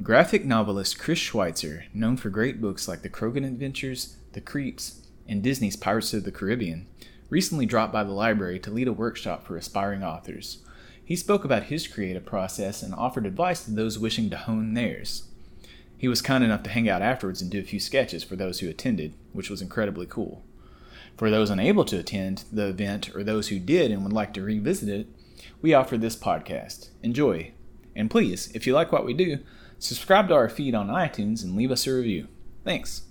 Graphic novelist Chris Schweitzer, known for great books like The Krogan Adventures, The Creeps, and Disney's Pirates of the Caribbean, recently dropped by the library to lead a workshop for aspiring authors. He spoke about his creative process and offered advice to those wishing to hone theirs. He was kind enough to hang out afterwards and do a few sketches for those who attended, which was incredibly cool. For those unable to attend the event or those who did and would like to revisit it, we offer this podcast. Enjoy. And please, if you like what we do, subscribe to our feed on iTunes and leave us a review. Thanks.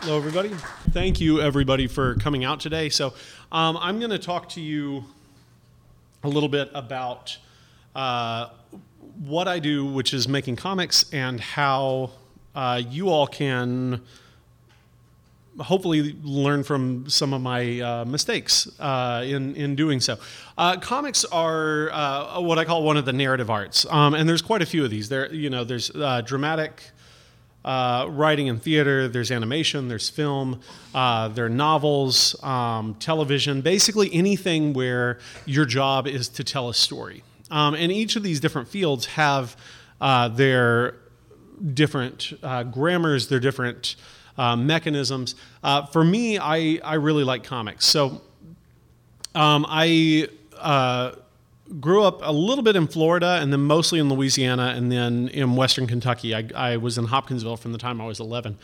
Hello, everybody. Thank you, everybody, for coming out today. So I'm going to talk to you a little bit about what I do, which is making comics, and how you all can hopefully learn from some of my mistakes in doing so. Comics are what I call one of the narrative arts, and there's quite a few of these. There's dramatic writing and theater, there's animation, there's film, there are novels, television, basically anything where your job is to tell a story. And each of these different fields have their different grammars, their different mechanisms. For me, I really like comics. So I grew up a little bit in Florida and then mostly in Louisiana and then in Western Kentucky. I was in Hopkinsville from the time I was 11.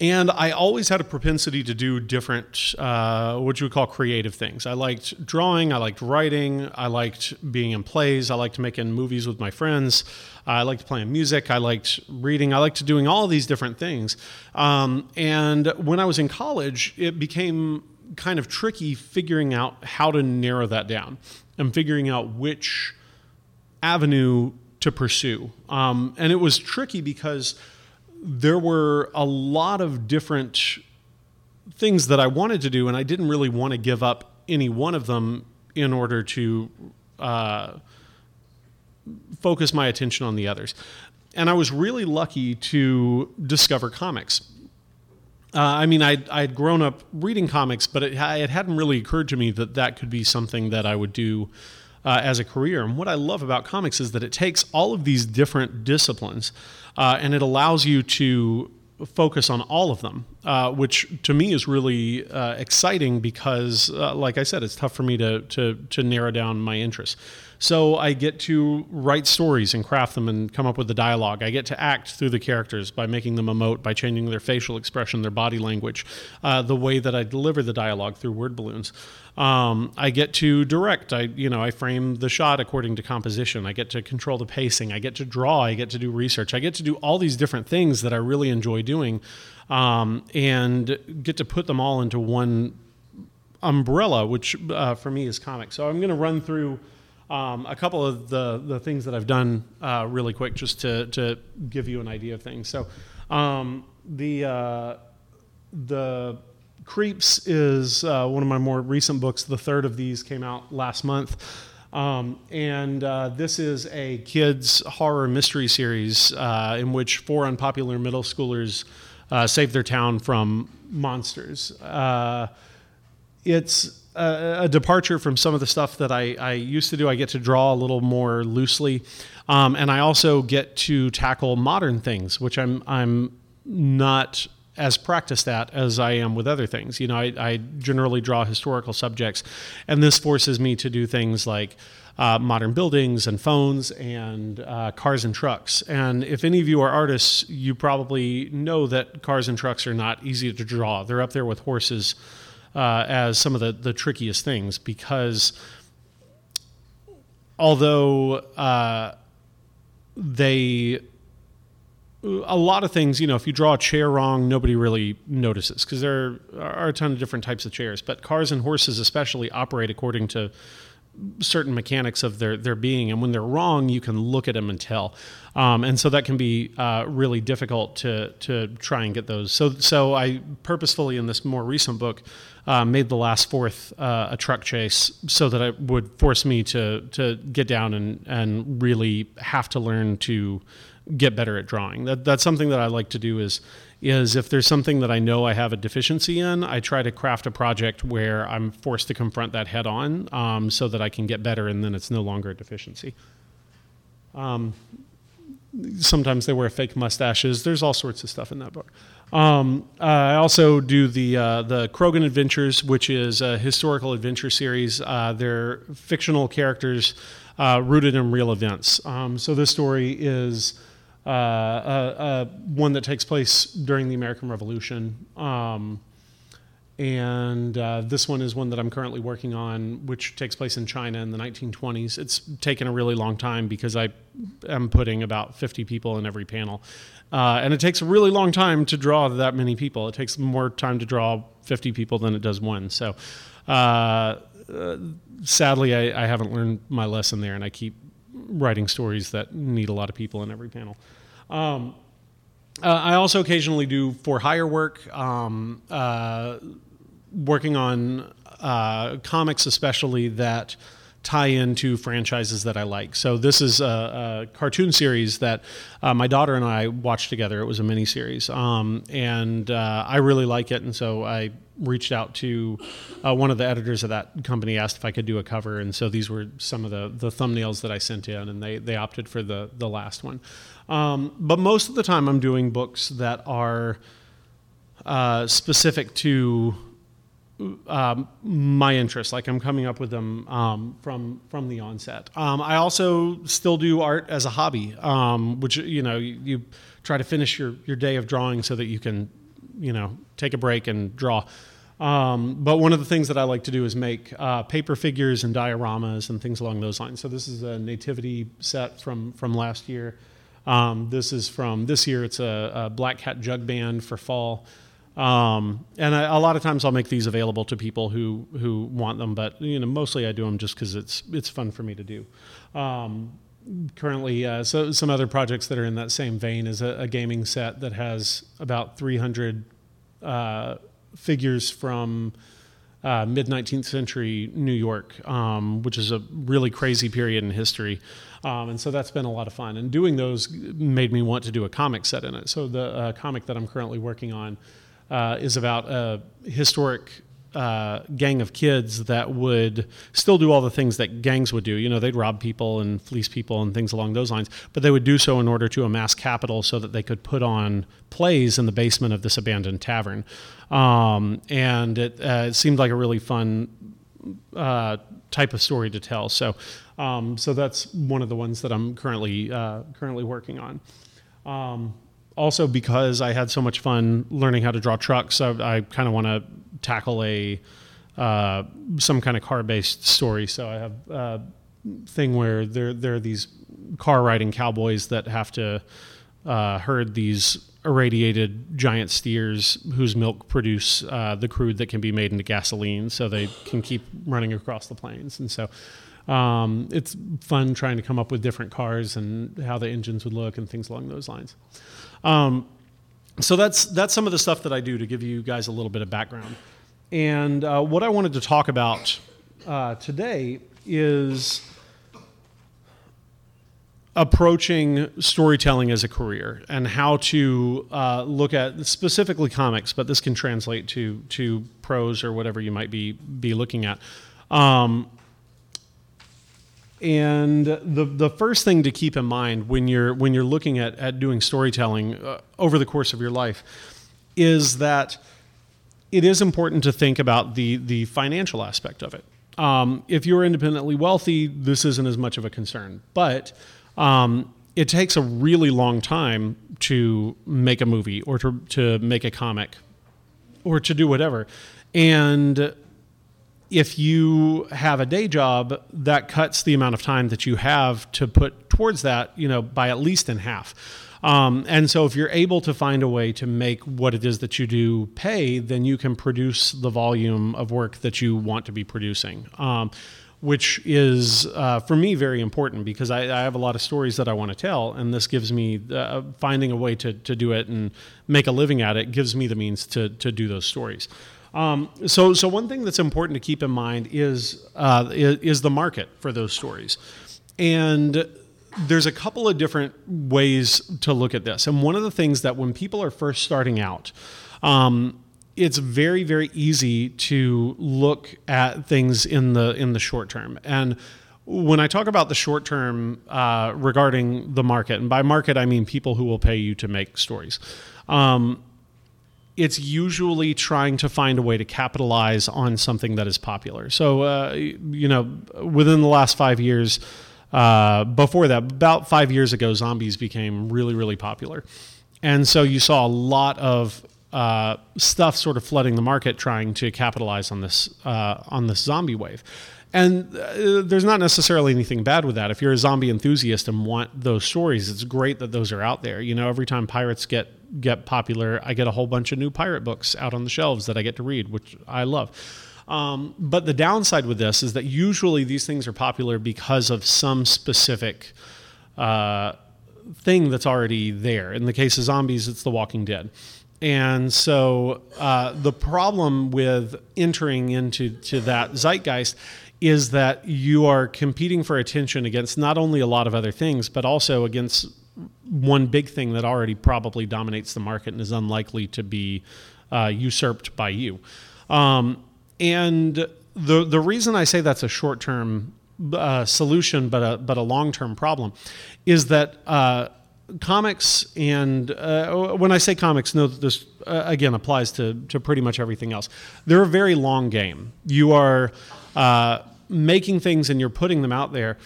And I always had a propensity to do different, what you would call creative things. I liked drawing, I liked writing, I liked being in plays, I liked making movies with my friends, I liked playing music, I liked reading, I liked doing all these different things. And when I was in college, it became kind of tricky figuring out how to narrow that down and figuring out which avenue to pursue. And it was tricky because there were a lot of different things that I wanted to do, and I didn't really want to give up any one of them in order to focus my attention on the others. And I was really lucky to discover comics. I'd grown up reading comics, but it hadn't really occurred to me that that could be something that I would do as a career. And what I love about comics is that it takes all of these different disciplines and it allows you to focus on all of them, which to me is really exciting because, like I said, it's tough for me to narrow down my interests. So I get to write stories and craft them and come up with the dialogue. I get to act through the characters by making them emote, by changing their facial expression, their body language, the way that I deliver the dialogue through word balloons. I get to direct. I frame the shot according to composition. I get to control the pacing. I get to draw. I get to do research. I get to do all these different things that I really enjoy doing, and get to put them all into one umbrella, which for me is comics. So I'm going to run through a couple of the things that I've done really quick just to give you an idea of things. So the Creeps is one of my more recent books. The third of these came out last month. And this is a kids' horror mystery series in which four unpopular middle schoolers save their town from monsters. It's a departure from some of the stuff that I used to do. I get to draw a little more loosely. And I also get to tackle modern things, which I'm not as practiced at as I am with other things. I generally draw historical subjects, and this forces me to do things like modern buildings and phones and cars and trucks. And if any of you are artists, you probably know that cars and trucks are not easy to draw. They're up there with horses as some of the trickiest things, because although a lot of things, if you draw a chair wrong, nobody really notices because there are a ton of different types of chairs. But cars and horses especially operate according to certain mechanics of their being. And when they're wrong, you can look at them and tell. And so that can be really difficult to try and get those. So I purposefully, in this more recent book, made the last fourth a truck chase so that it would force me to get down and really have to learn to get better at drawing. That's something that I like to do, is is if there's something that I know I have a deficiency in, I try to craft a project where I'm forced to confront that head on, so that I can get better, and then it's no longer a deficiency. Sometimes they wear fake mustaches. There's all sorts of stuff in that book. I also do the Krogan Adventures, which is a historical adventure series. They're fictional characters rooted in real events. So this story is one that takes place during the American Revolution. And this one is one that I'm currently working on, which takes place in China in the 1920s. It's taken a really long time because I am putting about 50 people in every panel. And it takes a really long time to draw that many people. It takes more time to draw 50 people than it does one. So sadly, I haven't learned my lesson there, and I keep writing stories that need a lot of people in every panel. I also occasionally do for-hire work, working on comics especially that tie into franchises that I like. So this is a cartoon series that my daughter and I watched together. It was a miniseries, and I really like it, and so I reached out to one of the editors of that company, asked if I could do a cover, and so these were some of the thumbnails that I sent in, and they opted for the last one. But most of the time I'm doing books that are specific to my interests. Like I'm coming up with them from the onset. I also still do art as a hobby, which, you try to finish your day of drawing so that you can, take a break and draw. But one of the things that I like to do is make paper figures and dioramas and things along those lines. So this is a nativity set from last year. This is from this year. It's a black hat jug band for fall. And a lot of times I'll make these available to people who want them, but mostly I do them just because it's fun for me to do. Currently, so some other projects that are in that same vein is a gaming set that has about 300 figures from mid-19th century New York, which is a really crazy period in history. And so that's been a lot of fun. And doing those made me want to do a comic set in it. So the comic that I'm currently working on is about a historic gang of kids that would still do all the things that gangs would do. They'd rob people and fleece people and things along those lines, but they would do so in order to amass capital so that they could put on plays in the basement of this abandoned tavern. And it seemed like a really fun type of story to tell. So that's one of the ones that I'm currently working on. Also, because I had so much fun learning how to draw trucks, I kind of want to tackle some kind of car-based story. So I have a thing where there are these car-riding cowboys that have to herd these irradiated giant steers whose milk produce the crude that can be made into gasoline, so they can keep running across the plains. And so it's fun trying to come up with different cars and how the engines would look and things along those lines. So that's some of the stuff that I do to give you guys a little bit of background. And what I wanted to talk about today is approaching storytelling as a career and how to look at specifically comics, but this can translate to prose or whatever you might be looking at. And the first thing to keep in mind when you're looking at doing storytelling over the course of your life is that it is important to think about the financial aspect of it. If you're independently wealthy, this isn't as much of a concern, but it takes a really long time to make a movie or to make a comic or to do whatever. And if you have a day job, that cuts the amount of time that you have to put towards that, by at least in half. And so if you're able to find a way to make what it is that you do pay, then you can produce the volume of work that you want to be producing, which is, for me, very important because I have a lot of stories that I want to tell, and this gives me, finding a way to do it and make a living at it gives me the means to do those stories. So one thing that's important to keep in mind is the market for those stories. And There's a couple of different ways to look at this. And one of the things that when people are first starting out, it's very, very easy to look at things in the short term. And when I talk about the short term regarding the market, and by market, I mean people who will pay you to make stories, it's usually trying to find a way to capitalize on something that is popular. So, within the last 5 years, before that, about 5 years ago, zombies became really, really popular. And so you saw a lot of stuff sort of flooding the market trying to capitalize on this zombie wave. And there's not necessarily anything bad with that. If you're a zombie enthusiast and want those stories, it's great that those are out there. You know, every time pirates get popular, I get a whole bunch of new pirate books out on the shelves that I get to read, which I love. But the downside with this is that usually these things are popular because of some specific thing that's already there. In the case of zombies, it's The Walking Dead. And so the problem with entering into that zeitgeist is that you are competing for attention against not only a lot of other things, but also against one big thing that already probably dominates the market and is unlikely to be usurped by you. And the reason I say that's a short-term solution, but a long-term problem, is that comics and when I say comics, know that this again applies to pretty much everything else. They're a very long game. You are making things and you're putting them out there.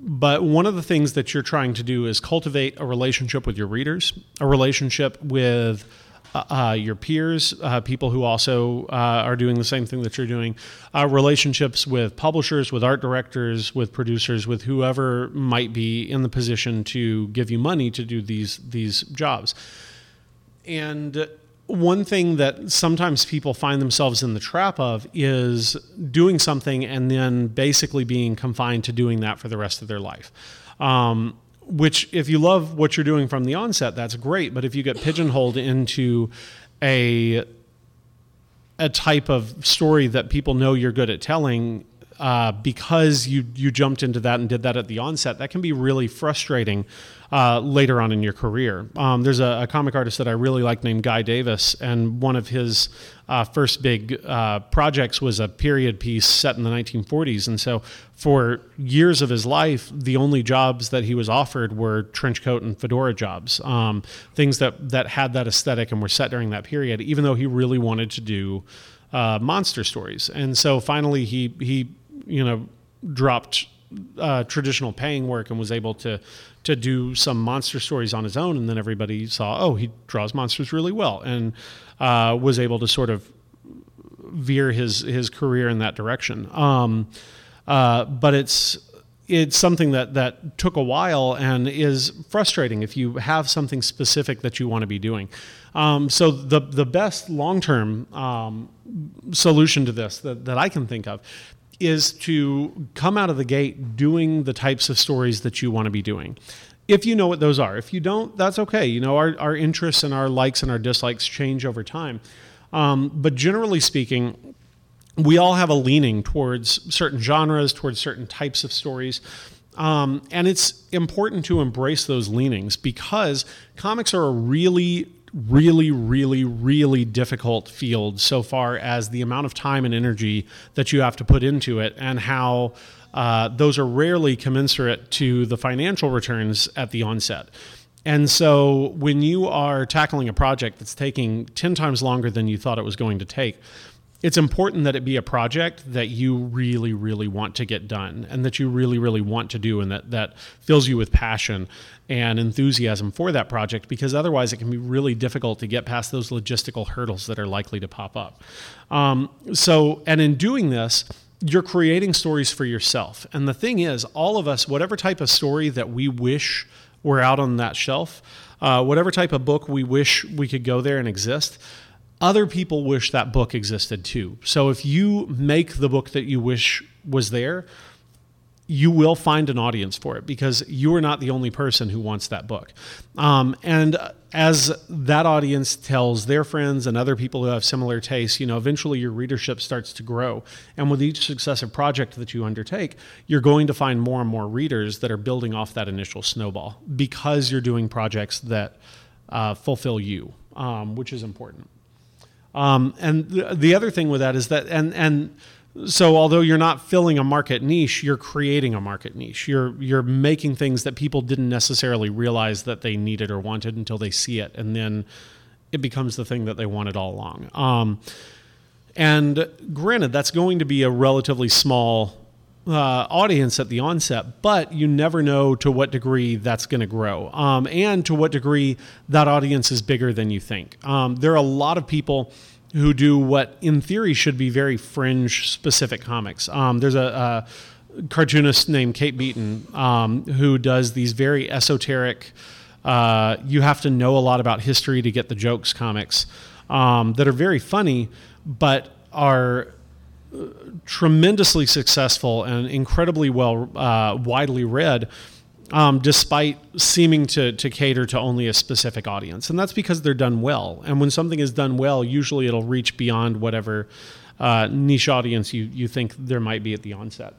But one of the things that you're trying to do is cultivate a relationship with your readers, a relationship with your peers, people who also are doing the same thing that you're doing, relationships with publishers, with art directors, with producers, with whoever might be in the position to give you money to do these jobs. And one thing that sometimes people find themselves in the trap of is doing something and then basically being confined to doing that for the rest of their life. Which, if you love what you're doing from the onset, that's great. But if you get pigeonholed into a type of story that people know you're good at telling, because you jumped into that and did that at the onset, that can be really frustrating later on in your career. There's a comic artist that I really like named Guy Davis, and one of his first big projects was a period piece set in the 1940s. And so for years of his life, the only jobs that he was offered were trench coat and fedora jobs, things that had that aesthetic and were set during that period, even though he really wanted to do monster stories. And so finally he dropped traditional paying work and was able to do some monster stories on his own. And then everybody saw, oh, he draws monsters really well, and was able to sort of veer his career in that direction. But it's something that took a while and is frustrating if you have something specific that you want to be doing. So the best long-term solution to this that I can think of is to come out of the gate doing the types of stories that you want to be doing, if you know what those are. If you don't, that's okay. You know, our interests and our likes and our dislikes change over time. But generally speaking, we all have a leaning towards certain genres, towards certain types of stories. And it's important to embrace those leanings, because comics are a really, really, really, really difficult field so far as the amount of time and energy that you have to put into it, and how those are rarely commensurate to the financial returns at the onset. And so when you are tackling a project that's taking 10 times longer than you thought it was going to take, it's important that it be a project that you really, really want to get done, and that you really, really want to do, and that fills you with passion and enthusiasm for that project, because otherwise it can be really difficult to get past those logistical hurdles that are likely to pop up. And in doing this, you're creating stories for yourself. And the thing is, all of us, whatever type of story that we wish were out on that shelf, whatever type of book we wish we could go there and exist, other people wish that book existed too. So if you make the book that you wish was there, you will find an audience for it because you are not the only person who wants that book. And as that audience tells their friends and other people who have similar tastes, you know, eventually your readership starts to grow. And with each successive project that you undertake, you're going to find more and more readers that are building off that initial snowball because you're doing projects that fulfill you, which is important. And the other thing with that is that, so although you're not filling a market niche, you're creating a market niche. You're making things that people didn't necessarily realize that they needed or wanted until they see it. And then it becomes the thing that they wanted all along. And granted, that's going to be a relatively small audience at the onset, but you never know to what degree that's going to grow and to what degree that audience is bigger than you think. There are a lot of people who do what in theory should be very fringe specific comics. There's a cartoonist named Kate Beaton who does these very esoteric, you have to know a lot about history to get the jokes comics that are very funny, but are tremendously successful and incredibly well widely read, despite seeming to cater to only a specific audience. And that's because they're done well. And when something is done well, usually it'll reach beyond whatever niche audience you think there might be at the onset.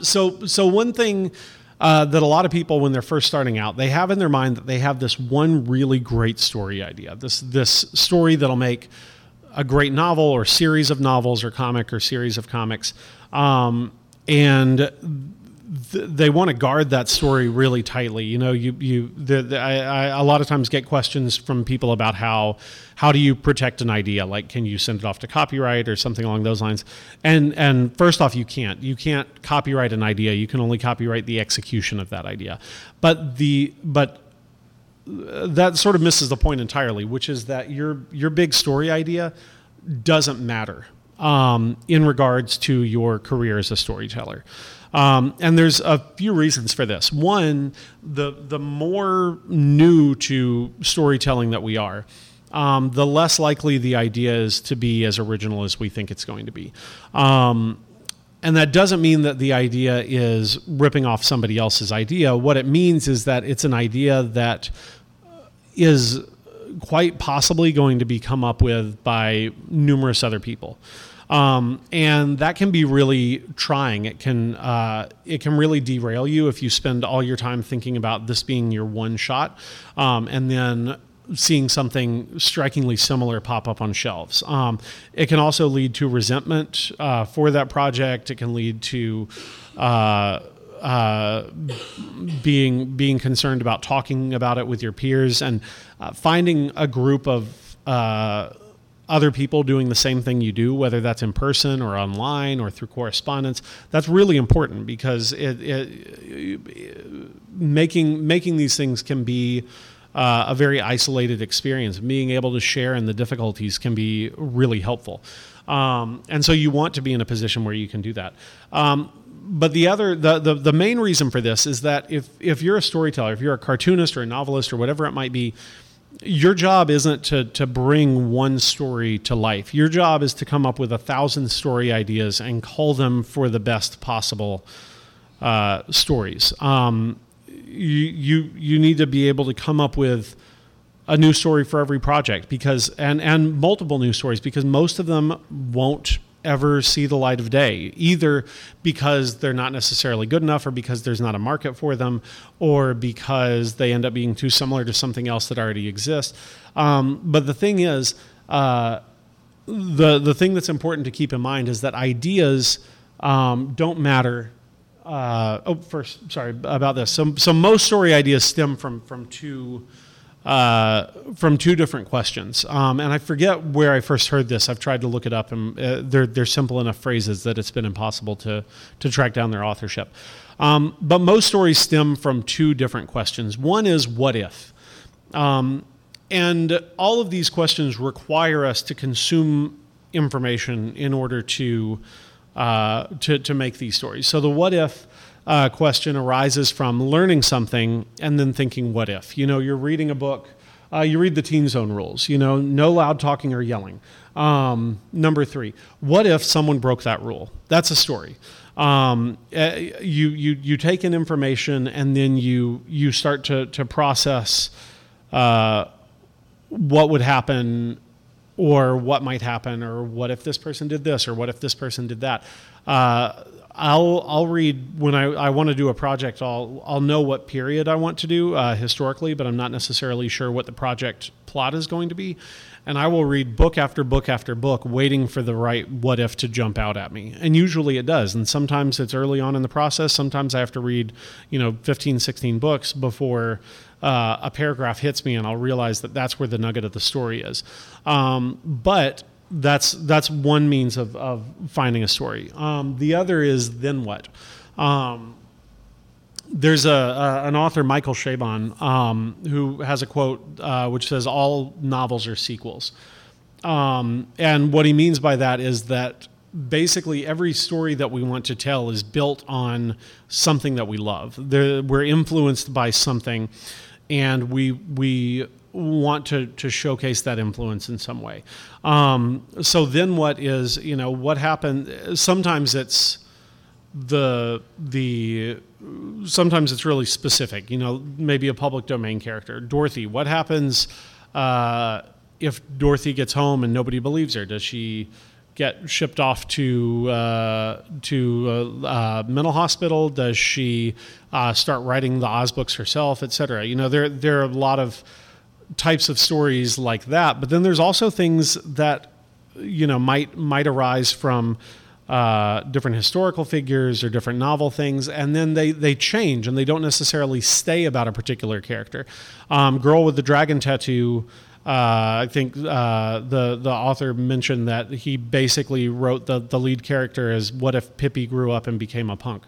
So one thing that a lot of people, when they're first starting out, they have in their mind that they have this one really great story idea, this story that'll make a great novel or series of novels or comic or series of comics. And they want to guard that story really tightly. You know, I a lot of times get questions from people about how do you protect an idea? Like, can you send it off to copyright or something along those lines? And first off, you can't copyright an idea. You can only copyright the execution of that idea. But that sort of misses the point entirely, which is that your big story idea doesn't matter in regards to your career as a storyteller. And there's a few reasons for this. One, the more new to storytelling that we are, the less likely the idea is to be as original as we think it's going to be. And that doesn't mean that the idea is ripping off somebody else's idea. What it means is that it's an idea that is quite possibly going to be come up with by numerous other people. And that can be really trying. It can really derail you if you spend all your time thinking about this being your one shot, and then seeing something strikingly similar pop up on shelves. It can also lead to resentment for that project. It can lead to being concerned about talking about it with your peers, and finding a group of other people doing the same thing you do, whether that's in person or online or through correspondence. That's really important because making these things can be a very isolated experience. Being able to share in the difficulties can be really helpful. And so you want to be in a position where you can do that. But the main reason for this is that if you're a storyteller, if you're a cartoonist or a novelist or whatever it might be, your job isn't to bring one story to life. Your job is to come up with 1,000 story ideas and cull them for the best possible stories. You need to be able to come up with a new story for every project and multiple new stories, because most of them won't ever see the light of day, either because they're not necessarily good enough, or because there's not a market for them, or because they end up being too similar to something else that already exists. But the thing is, the thing that's important to keep in mind is that ideas don't matter. About this. So most story ideas stem from two different questions. And I forget where I first heard this. I've tried to look it up, and they're simple enough phrases that it's been impossible to track down their authorship. But most stories stem from two different questions. One is, what if? And all of these questions require us to consume information in order to make these stories. So the what if question arises from learning something and then thinking, what if? You know, you're reading a book, you read the Teen Zone rules, you know, no loud talking or yelling. Number 3, what if someone broke that rule? That's a story. You take in information and then you start to process what would happen or what might happen or what if this person did this or what if this person did that. I'll read when I want to do a project. I'll know what period I want to do historically, but I'm not necessarily sure what the project plot is going to be. And I will read book after book after book, waiting for the right what if to jump out at me. And usually it does. And sometimes it's early on in the process. Sometimes I have to read, 15, 16 books before a paragraph hits me and I'll realize that that's where the nugget of the story is. But that's one means of finding a story. The other is then what? There's an author, Michael Chabon, who has a quote which says, "All novels are sequels." And what he means by that is that basically every story that we want to tell is built on something that we love. We're influenced by something, and we want to showcase that influence in some way. So then what is, what happened? Sometimes it's sometimes it's really specific, maybe a public domain character, Dorothy. What happens if Dorothy gets home and nobody believes her? Does she get shipped off to a mental hospital? Does she start writing the Oz books herself, etc.? There are a lot of types of stories like that, but then there's also things that might arise from different historical figures or different novel things, and then they change and they don't necessarily stay about a particular character. Girl with the Dragon Tattoo, I think the author mentioned that he basically wrote the lead character as what if Pippi grew up and became a punk,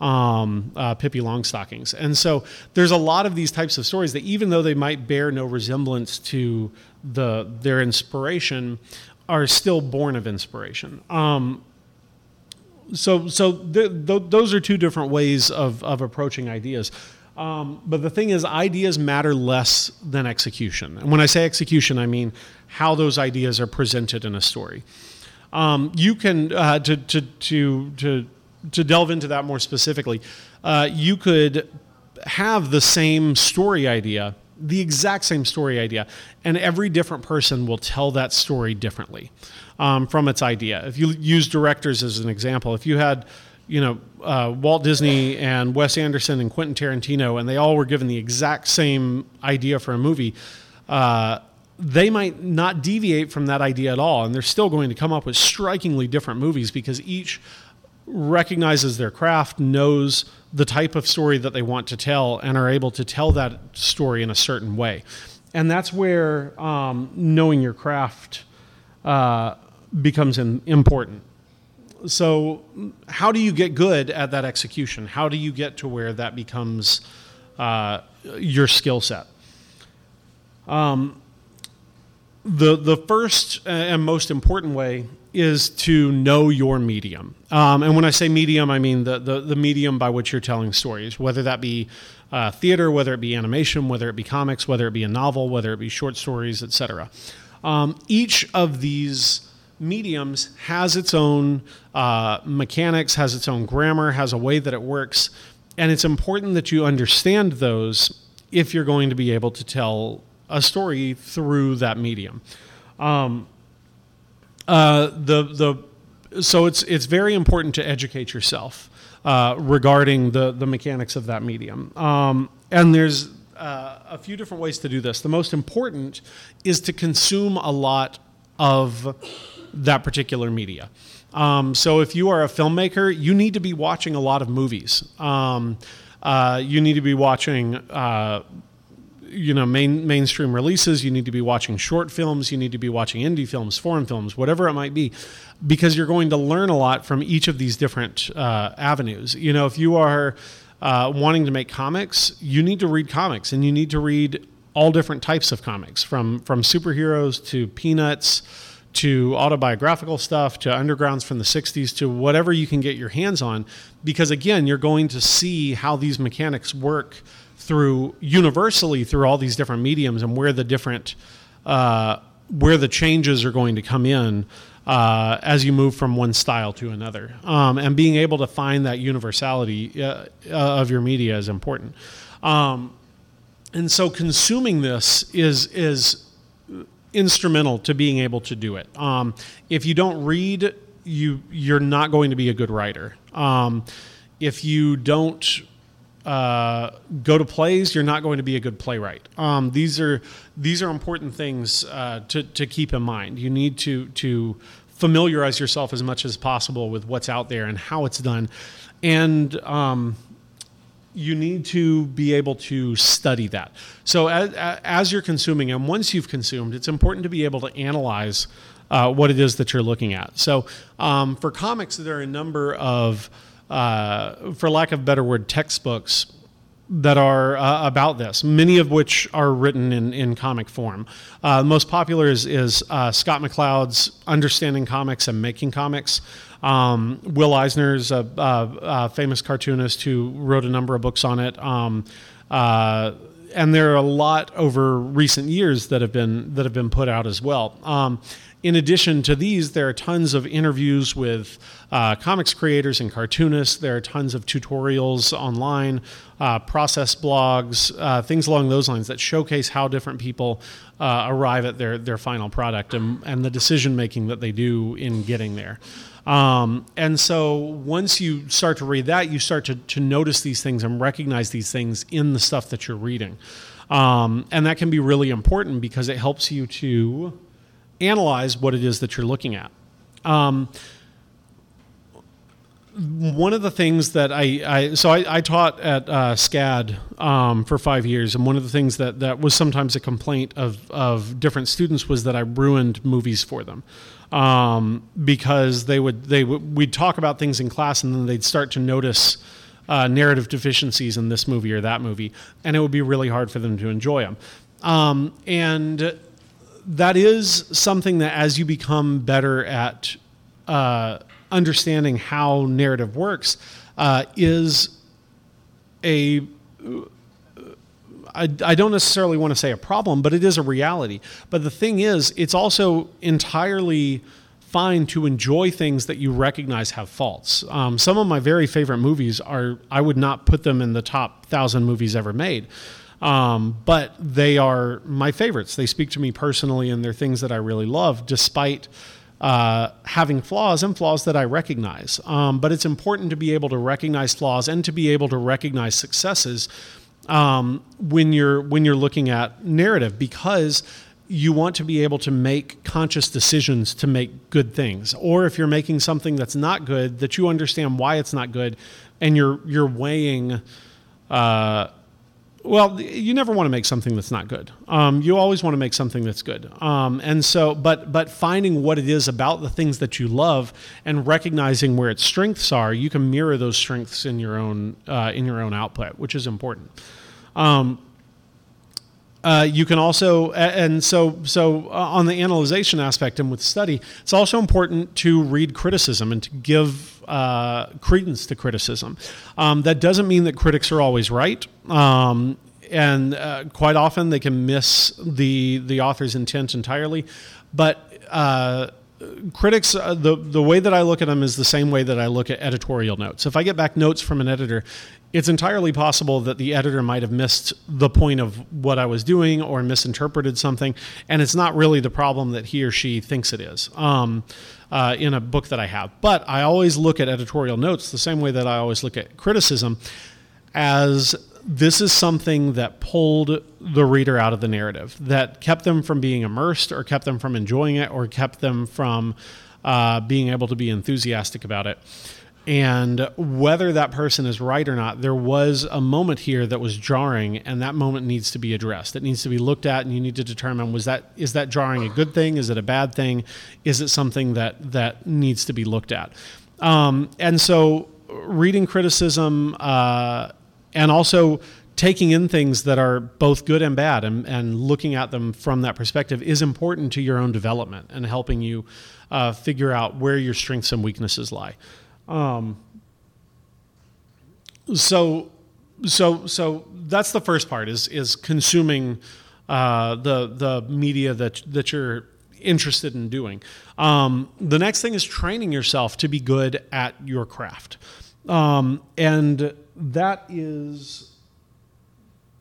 Pippi Longstockings. And so there's a lot of these types of stories that, even though they might bear no resemblance to their inspiration, are still born of inspiration. Those are two different ways of approaching ideas. But the thing is, ideas matter less than execution. And when I say execution, I mean how those ideas are presented in a story. You can, to delve into that more specifically, you could have the exact same story idea, and every different person will tell that story differently from its idea. If you use directors as an example, if you had Walt Disney and Wes Anderson and Quentin Tarantino, and they all were given the exact same idea for a movie, they might not deviate from that idea at all, and they're still going to come up with strikingly different movies because each recognizes their craft, knows the type of story that they want to tell, and are able to tell that story in a certain way. And that's where knowing your craft becomes important. So how do you get good at that execution? How do you get to where that becomes your skill set? The first and most important way is to know your medium. And when I say medium, I mean the medium by which you're telling stories, whether that be theater, whether it be animation, whether it be comics, whether it be a novel, whether it be short stories, etc. Each of these mediums has its own mechanics, has its own grammar, has a way that it works. And it's important that you understand those if you're going to be able to tell a story through that medium. So it's very important to educate yourself regarding the mechanics of that medium. And there's a few different ways to do this. The most important is to consume a lot of that particular media. So if you are a filmmaker, you need to be watching a lot of movies. You need to be watching mainstream releases, you need to be watching short films, you need to be watching indie films, foreign films, whatever it might be, because you're going to learn a lot from each of these different avenues. If you are wanting to make comics, you need to read comics, and you need to read all different types of comics, from superheroes to Peanuts to autobiographical stuff to undergrounds from the 60s to whatever you can get your hands on, because again, you're going to see how these mechanics work through universally through all these different mediums, and where the changes are going to come in as you move from one style to another. And being able to find that universality of your media is important. And so consuming this is instrumental to being able to do it. If you don't read, you're not going to be a good writer. If you don't go to plays, you're not going to be a good playwright. These are important things to keep in mind. You need to familiarize yourself as much as possible with what's out there and how it's done, and you need to be able to study that. So as you're consuming, and once you've consumed, it's important to be able to analyze what it is that you're looking at. So for comics, there are a number of, for lack of a better word, textbooks that are about this, many of which are written in comic form. The most popular is Scott McCloud's Understanding Comics and Making Comics. Will Eisner's a famous cartoonist who wrote a number of books on it. And there are a lot over recent years that have been put out as well. In addition to these, there are tons of interviews with comics creators and cartoonists. There are tons of tutorials online, process blogs, things along those lines that showcase how different people arrive at their final product and the decision-making that they do in getting there. And so once you start to read that, you start to notice these things and recognize these things in the stuff that you're reading. And that can be really important because it helps you to analyze what it is that you're looking at. One of the things that I taught at SCAD for 5 years, and one of the things that was sometimes a complaint of different students was that I ruined movies for them, because we'd talk about things in class, and then they'd start to notice narrative deficiencies in this movie or that movie, and it would be really hard for them to enjoy them. And that is something that as you become better at understanding how narrative works, is I don't necessarily want to say a problem, but it is a reality. But the thing is, it's also entirely fine to enjoy things that you recognize have faults. Some of my very favorite movies I would not put them in the top 1,000 movies ever made. But they are my favorites. They speak to me personally, and they're things that I really love, despite having flaws and flaws that I recognize. But it's important to be able to recognize flaws and to be able to recognize successes when you're looking at narrative, because you want to be able to make conscious decisions to make good things. Or if you're making something that's not good, that you understand why it's not good, and you're weighing. Well, you never want to make something that's not good. You always want to make something that's good. And so, but finding what it is about the things that you love and recognizing where its strengths are, you can mirror those strengths in your own output, which is important. You can also, and so on the analyzation aspect and with study, it's also important to read criticism and to give credence to criticism. That doesn't mean that critics are always right, and quite often they can miss the author's intent entirely. But critics, the way that I look at them is the same way that I look at editorial notes. If I get back notes from an editor, it's entirely possible that the editor might have missed the point of what I was doing or misinterpreted something, and it's not really the problem that he or she thinks it is in a book that I have. But I always look at editorial notes the same way that I always look at criticism, as this is something that pulled the reader out of the narrative, that kept them from being immersed or kept them from enjoying it or kept them from being able to be enthusiastic about it. And whether that person is right or not, there was a moment here that was jarring, and that moment needs to be addressed. It needs to be looked at, and you need to determine, is that jarring a good thing? Is it a bad thing? Is it something that needs to be looked at? And so reading criticism and also taking in things that are both good and bad and looking at them from that perspective is important to your own development and helping you figure out where your strengths and weaknesses lie. So that's the first part is consuming the media that you're interested in doing. The next thing is training yourself to be good at your craft. And that is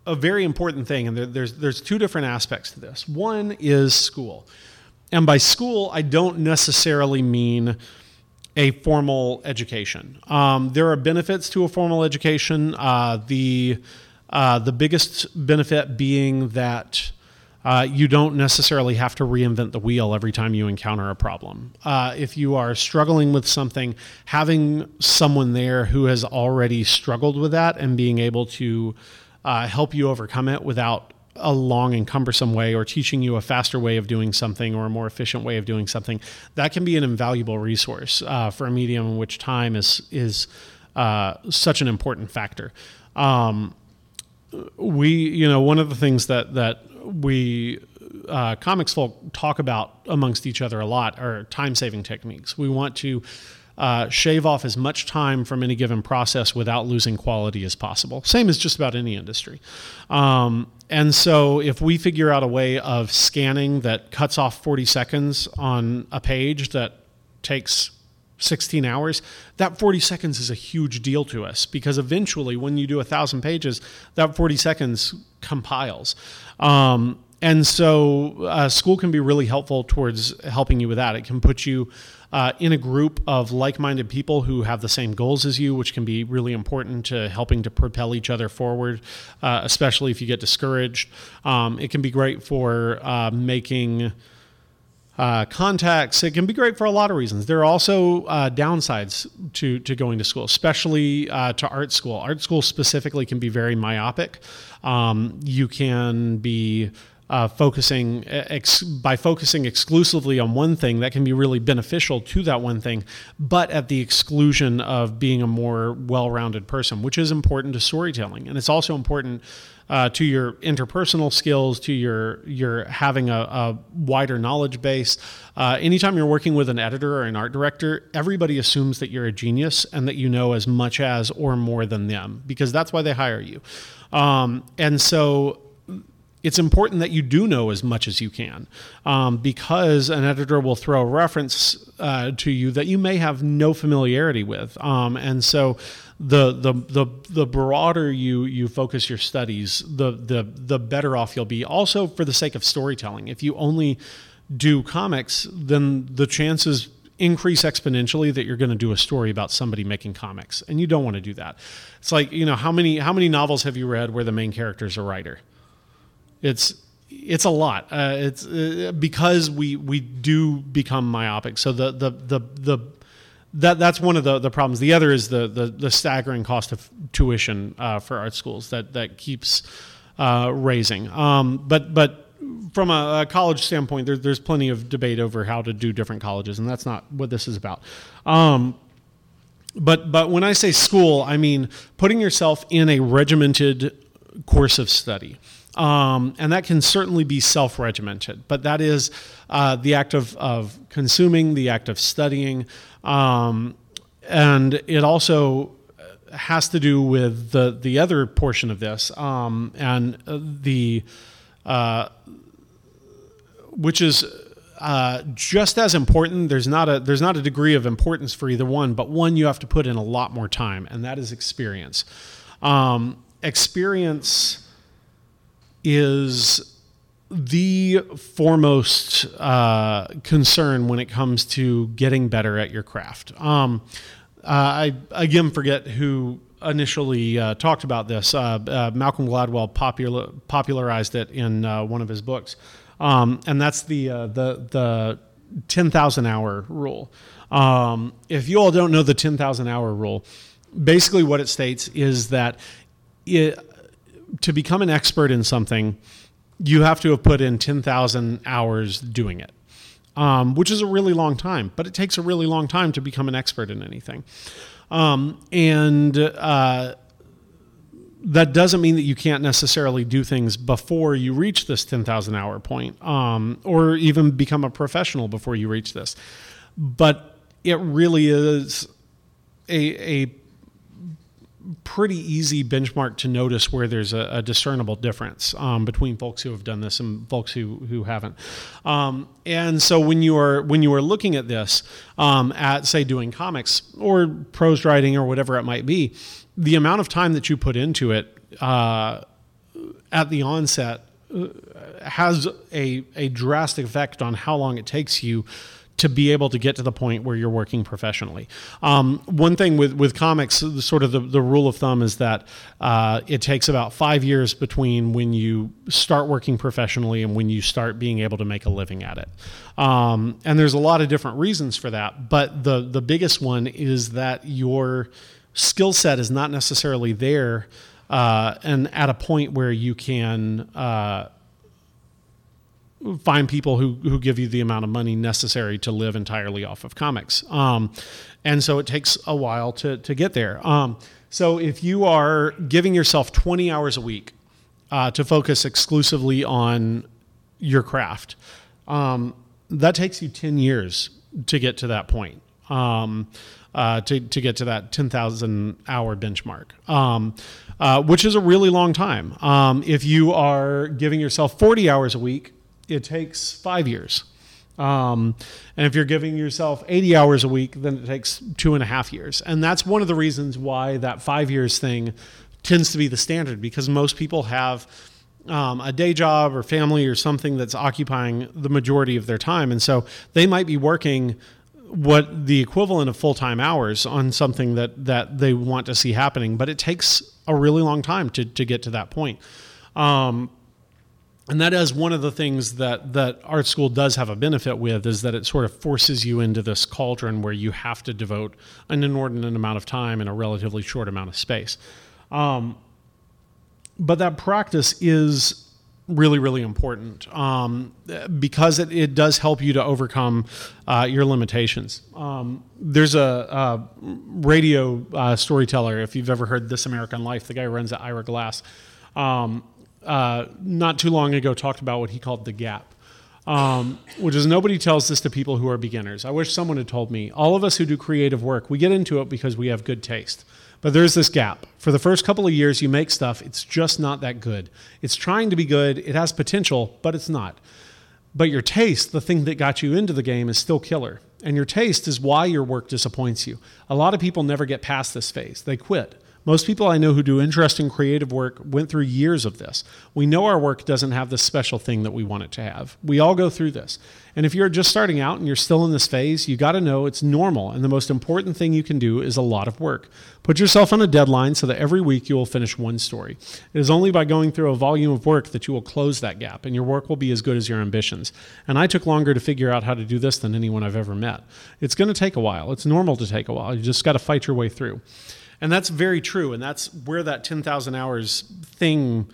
a very important thing. And there's two different aspects to this. One is school. And by school, I don't necessarily mean a formal education. There are benefits to a formal education. The biggest benefit being that you don't necessarily have to reinvent the wheel every time you encounter a problem. If you are struggling with something, having someone there who has already struggled with that and being able to help you overcome it without a long and cumbersome way, or teaching you a faster way of doing something or a more efficient way of doing something, that can be an invaluable resource for a medium in which time is such an important factor. One of the things that we comics folk talk about amongst each other a lot are time-saving techniques. We want to shave off as much time from any given process without losing quality as possible. Same as just about any industry. And so if we figure out a way of scanning that cuts off 40 seconds on a page that takes 16 hours, that 40 seconds is a huge deal to us, because eventually when you do 1,000 pages, that 40 seconds compiles. And so school can be really helpful towards helping you with that. It can put you in a group of like-minded people who have the same goals as you, which can be really important to helping to propel each other forward, especially if you get discouraged. It can be great for making contacts. It can be great for a lot of reasons. There are also downsides to going to school, especially to art school. Art school specifically can be very myopic. You can be focusing exclusively on one thing. That can be really beneficial to that one thing, but at the exclusion of being a more well-rounded person, which is important to storytelling. And it's also important to your interpersonal skills, to your having a wider knowledge base. Anytime you're working with an editor or an art director, everybody assumes that you're a genius and that you know as much as or more than them, because that's why they hire you. And so it's important that you do know as much as you can, because an editor will throw a reference to you that you may have no familiarity with. And so the broader you focus your studies, the better off you'll be. Also, for the sake of storytelling, if you only do comics, then the chances increase exponentially that you're going to do a story about somebody making comics, and you don't want to do that. It's like, how many novels have you read where the main character is a writer? It's a lot. It's because we do become myopic. So that's one of the problems. The other is the staggering cost of tuition for art schools that keeps raising. But from a college standpoint, there's plenty of debate over how to do different colleges, and that's not what this is about. But when I say school, I mean putting yourself in a regimented course of study. And that can certainly be self-regimented, but that is the act of consuming, the act of studying, and it also has to do with the other portion of this, which is just as important. There's not a degree of importance for either one, but one you have to put in a lot more time, and that is experience. Experience is the foremost concern when it comes to getting better at your craft. I again forget who initially talked about this. Malcolm Gladwell popularized it in one of his books, and that's the 10,000-hour rule. If you all don't know the 10,000-hour rule, basically what it states is that to become an expert in something, you have to have put in 10,000 hours doing it, which is a really long time, but it takes a really long time to become an expert in anything. And that doesn't mean that you can't necessarily do things before you reach this 10,000-hour point, or even become a professional before you reach this. But it really is a pretty easy benchmark to notice where there's a discernible difference between folks who have done this and folks who haven't. And so when you are looking at this at, say, doing comics or prose writing or whatever it might be, the amount of time that you put into it at the onset has a drastic effect on how long it takes you to be able to get to the point where you're working professionally. One thing with comics, sort of the rule of thumb is that it takes about 5 years between when you start working professionally and when you start being able to make a living at it. And there's a lot of different reasons for that, but the biggest one is that your skill set is not necessarily there and at a point where you can find people who give you the amount of money necessary to live entirely off of comics. And so it takes a while to get there. So if you are giving yourself 20 hours a week to focus exclusively on your craft, that takes you 10 years to get to that point, to get to that 10,000 hour benchmark, which is a really long time. If you are giving yourself 40 hours a week, it takes 5 years. And if you're giving yourself 80 hours a week, then it takes 2.5 years. And that's one of the reasons why that 5 years thing tends to be the standard, because most people have a day job or family or something that's occupying the majority of their time. And so they might be working what the equivalent of full-time hours on something that they want to see happening, but it takes a really long time to get to that point. And that is one of the things that art school does have a benefit with, is that it sort of forces you into this cauldron where you have to devote an inordinate amount of time in a relatively short amount of space. But that practice is really, really important because it does help you to overcome your limitations. There's a radio storyteller, if you've ever heard This American Life, the guy who runs at Ira Glass, not too long ago talked about what he called the gap, which is nobody tells this to people who are beginners. I wish someone had told me. All of us who do creative work, we get into it because we have good taste. But there's this gap. For the first couple of years, you make stuff. It's just not that good. It's trying to be good. It has potential, but it's not. But your taste, the thing that got you into the game, is still killer. And your taste is why your work disappoints you. A lot of people never get past this phase. They quit. Most people I know who do interesting creative work went through years of this. We know our work doesn't have this special thing that we want it to have. We all go through this. And if you're just starting out and you're still in this phase, you got to know it's normal. And the most important thing you can do is a lot of work. Put yourself on a deadline so that every week you will finish one story. It is only by going through a volume of work that you will close that gap, and your work will be as good as your ambitions. And I took longer to figure out how to do this than anyone I've ever met. It's going to take a while. It's normal to take a while. You just got to fight your way through. And that's very true, and that's where that 10,000 hours thing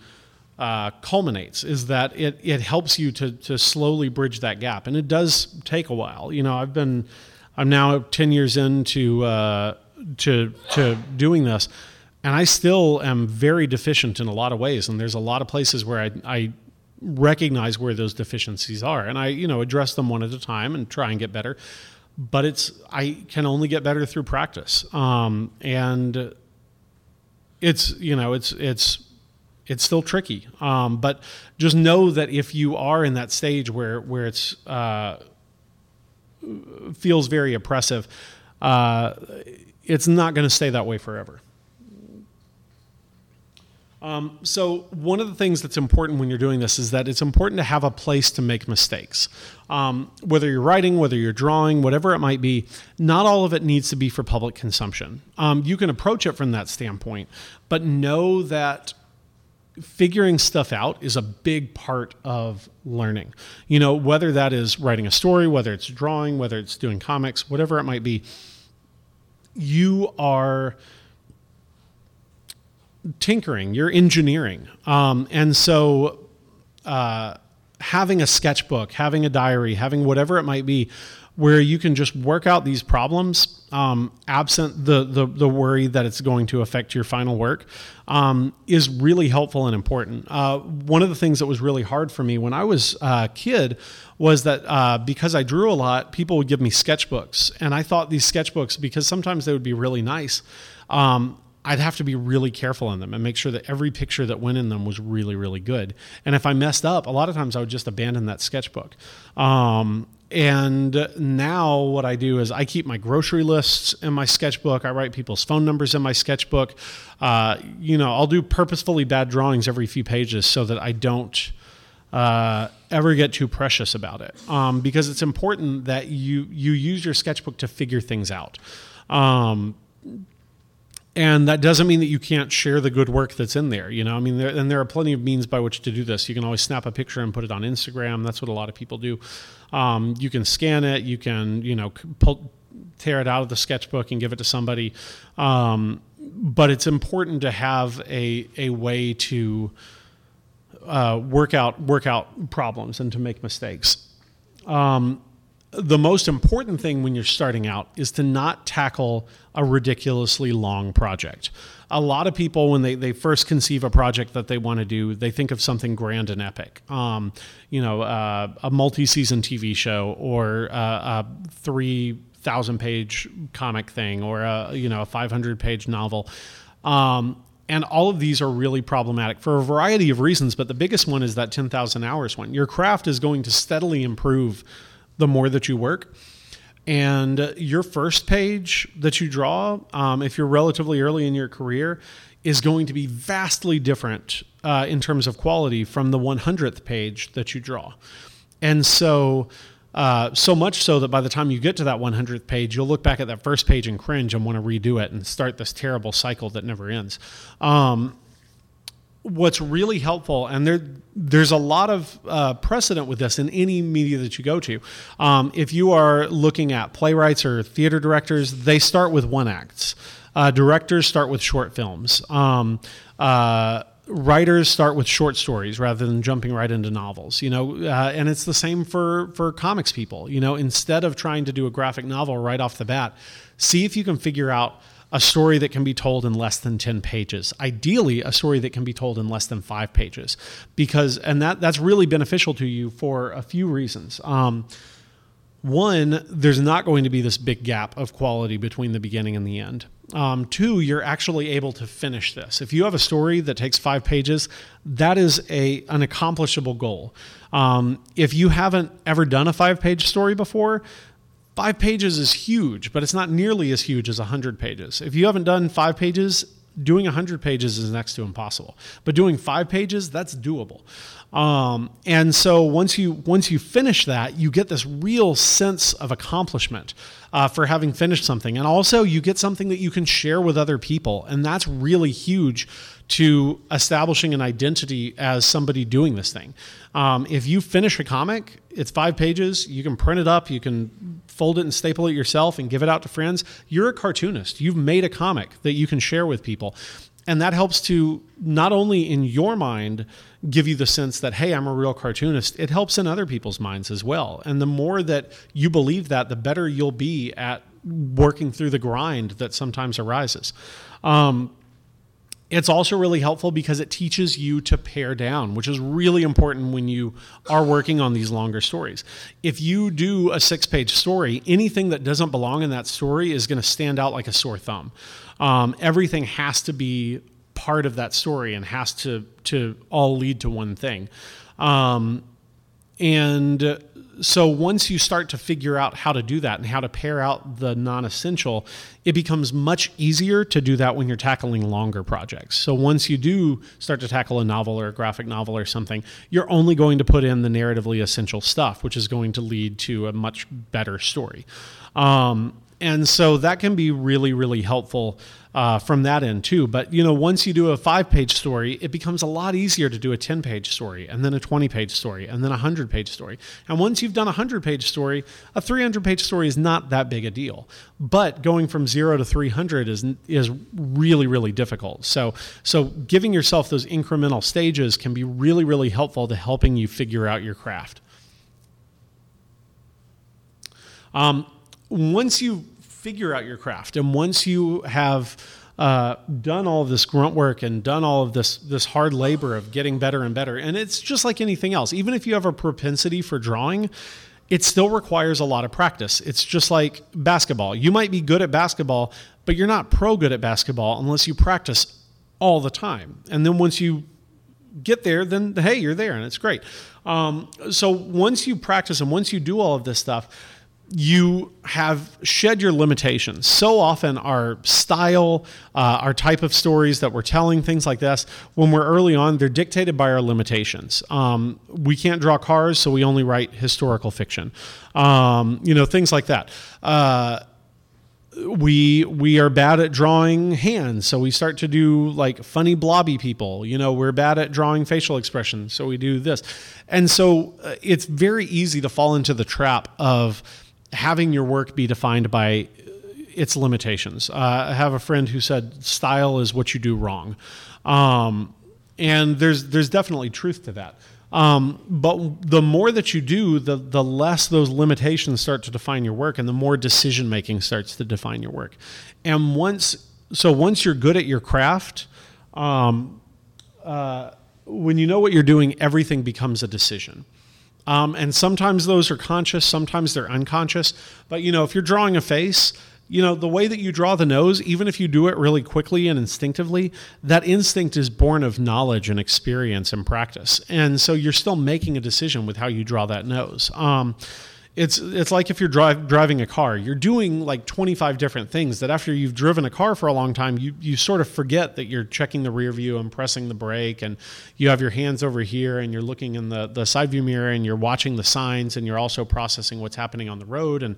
culminates, is that it helps you to slowly bridge that gap. And it does take a while. You know, I'm now 10 years into to doing this, and I still am very deficient in a lot of ways, and there's a lot of places where I recognize where those deficiencies are, and I, you know, address them one at a time and try and get better. But I can only get better through practice. And it's, you know, it's still tricky. But just know that if you are in that stage where it's, feels very oppressive, it's not going to stay that way forever. So one of the things that's important when you're doing this is that it's important to have a place to make mistakes. Whether you're writing, whether you're drawing, whatever it might be, not all of it needs to be for public consumption. You can approach it from that standpoint, but know that figuring stuff out is a big part of learning. You know, whether that is writing a story, whether it's drawing, whether it's doing comics, whatever it might be, you are tinkering, you're engineering. And so having a sketchbook, having a diary, having whatever it might be, where you can just work out these problems absent the worry that it's going to affect your final work is really helpful and important. One of the things that was really hard for me when I was a kid was that because I drew a lot, people would give me sketchbooks. And I thought these sketchbooks, because sometimes they would be really nice, I'd have to be really careful on them and make sure that every picture that went in them was really, really good. And if I messed up, a lot of times I would just abandon that sketchbook. And now what I do is I keep my grocery lists in my sketchbook. I write people's phone numbers in my sketchbook. You know, I'll do purposefully bad drawings every few pages so that I don't ever get too precious about it. Because it's important that you use your sketchbook to figure things out. And that doesn't mean that you can't share the good work that's in there. You know, I mean, there are plenty of means by which to do this. You can always snap a picture and put it on Instagram. That's what a lot of people do. You can scan it. You can, you know, tear it out of the sketchbook and give it to somebody. But it's important to have a way to work out problems and to make mistakes. The most important thing when you're starting out is to not tackle a ridiculously long project. A lot of people, when they first conceive a project that they want to do, they think of something grand and epic. A multi-season TV show, or a 3,000-page comic thing, or a 500-page novel. And all of these are really problematic for a variety of reasons, but the biggest one is that 10,000 hours one. Your craft is going to steadily improve the more that you work. And your first page that you draw, if you're relatively early in your career, is going to be vastly different in terms of quality from the 100th page that you draw. And so much so that by the time you get to that 100th page, you'll look back at that first page and cringe and want to redo it and start this terrible cycle that never ends. What's really helpful, and there's a lot of precedent with this in any media that you go to. If you are looking at playwrights or theater directors, they start with one acts. Directors start with short films. Writers start with short stories rather than jumping right into novels, and it's the same for comics people. Instead of trying to do a graphic novel right off the bat, see if you can figure out a story that can be told in less than 10 pages. Ideally, a story that can be told in less than 5 pages, because that's really beneficial to you for a few reasons. One, there's not going to be this big gap of quality between the beginning and the end. Two, you're actually able to finish this. If you have a story that takes 5 pages, that is an accomplishable goal. If you haven't ever done a 5-page story before, 5 pages is huge, but it's not nearly as huge as 100 pages. If you haven't done 5 pages, doing 100 pages is next to impossible. But doing 5 pages, that's doable. And so once you finish that, you get this real sense of accomplishment for having finished something. And also you get something that you can share with other people. And that's really huge to establishing an identity as somebody doing this thing. If you finish a comic, it's 5 pages, you can print it up, you can fold it and staple it yourself and give it out to friends. You're a cartoonist. You've made a comic that you can share with people. And that helps to not only in your mind give you the sense that, hey, I'm a real cartoonist, it helps in other people's minds as well. And the more that you believe that, the better you'll be at working through the grind that sometimes arises. It's also really helpful because it teaches you to pare down, which is really important when you are working on these longer stories. If you do a 6-page story, anything that doesn't belong in that story is going to stand out like a sore thumb. Everything has to be part of that story and has to all lead to one thing. And so once you start to figure out how to do that and how to pare out the non-essential, it becomes much easier to do that when you're tackling longer projects. So once you do start to tackle a novel or a graphic novel or something, you're only going to put in the narratively essential stuff, which is going to lead to a much better story. And so that can be really, really helpful from that end too. But, once you do a 5-page story, it becomes a lot easier to do a 10-page story, and then a 20-page story, and then a 100-page story. And once you've done a 100-page story, a 300-page story is not that big a deal. But going from 0 to 300 is really, really difficult. So giving yourself those incremental stages can be really, really helpful to helping you figure out your craft. Once you figure out your craft and once you have done all of this grunt work and done all of this hard labor of getting better and better, and it's just like anything else, even if you have a propensity for drawing, it still requires a lot of practice. It's just like basketball. You might be good at basketball, but you're not pro good at basketball unless you practice all the time. And then once you get there, then, hey, you're there, and it's great. So once you practice and once you do all of this stuff, you have shed your limitations. So often our style, our type of stories that we're telling, things like this, when we're early on, they're dictated by our limitations. We can't draw cars, so we only write historical fiction. Things like that. We are bad at drawing hands, so we start to do like funny blobby people. We're bad at drawing facial expressions, so we do this. And so it's very easy to fall into the trap of having your work be defined by its limitations. I have a friend who said style is what you do wrong. And there's definitely truth to that. But the more that you do, the less those limitations start to define your work, and the more decision-making starts to define your work. And once you're good at your craft, when you know what you're doing, everything becomes a decision. And sometimes those are conscious, sometimes they're unconscious. But, if you're drawing a face, the way that you draw the nose, even if you do it really quickly and instinctively, that instinct is born of knowledge and experience and practice. And so you're still making a decision with how you draw that nose. It's like if you're driving a car, you're doing like 25 different things that after you've driven a car for a long time, you sort of forget that you're checking the rear view and pressing the brake, and you have your hands over here, and you're looking in the side view mirror, and you're watching the signs, and you're also processing what's happening on the road and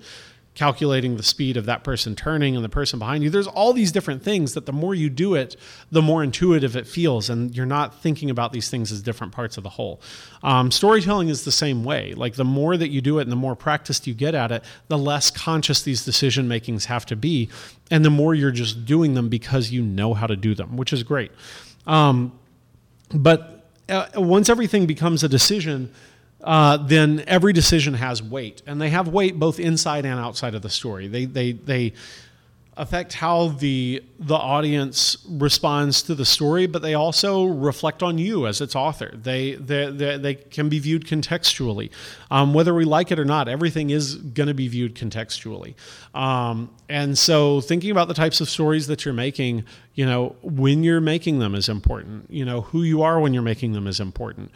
calculating the speed of that person turning and the person behind you. There's all these different things that the more you do it, the more intuitive it feels, and you're not thinking about these things as different parts of the whole. Storytelling is the same way. Like, the more that you do it and the more practiced you get at it, the less conscious these decision makings have to be, and the more you're just doing them because you know how to do them, which is great. But once everything becomes a decision, then every decision has weight, and they have weight both inside and outside of the story. They affect how the audience responds to the story, but they also reflect on you as its author. They can be viewed contextually, whether we like it or not. Everything is going to be viewed contextually, and so thinking about the types of stories that you're making, when you're making them is important. Who you are when you're making them is important.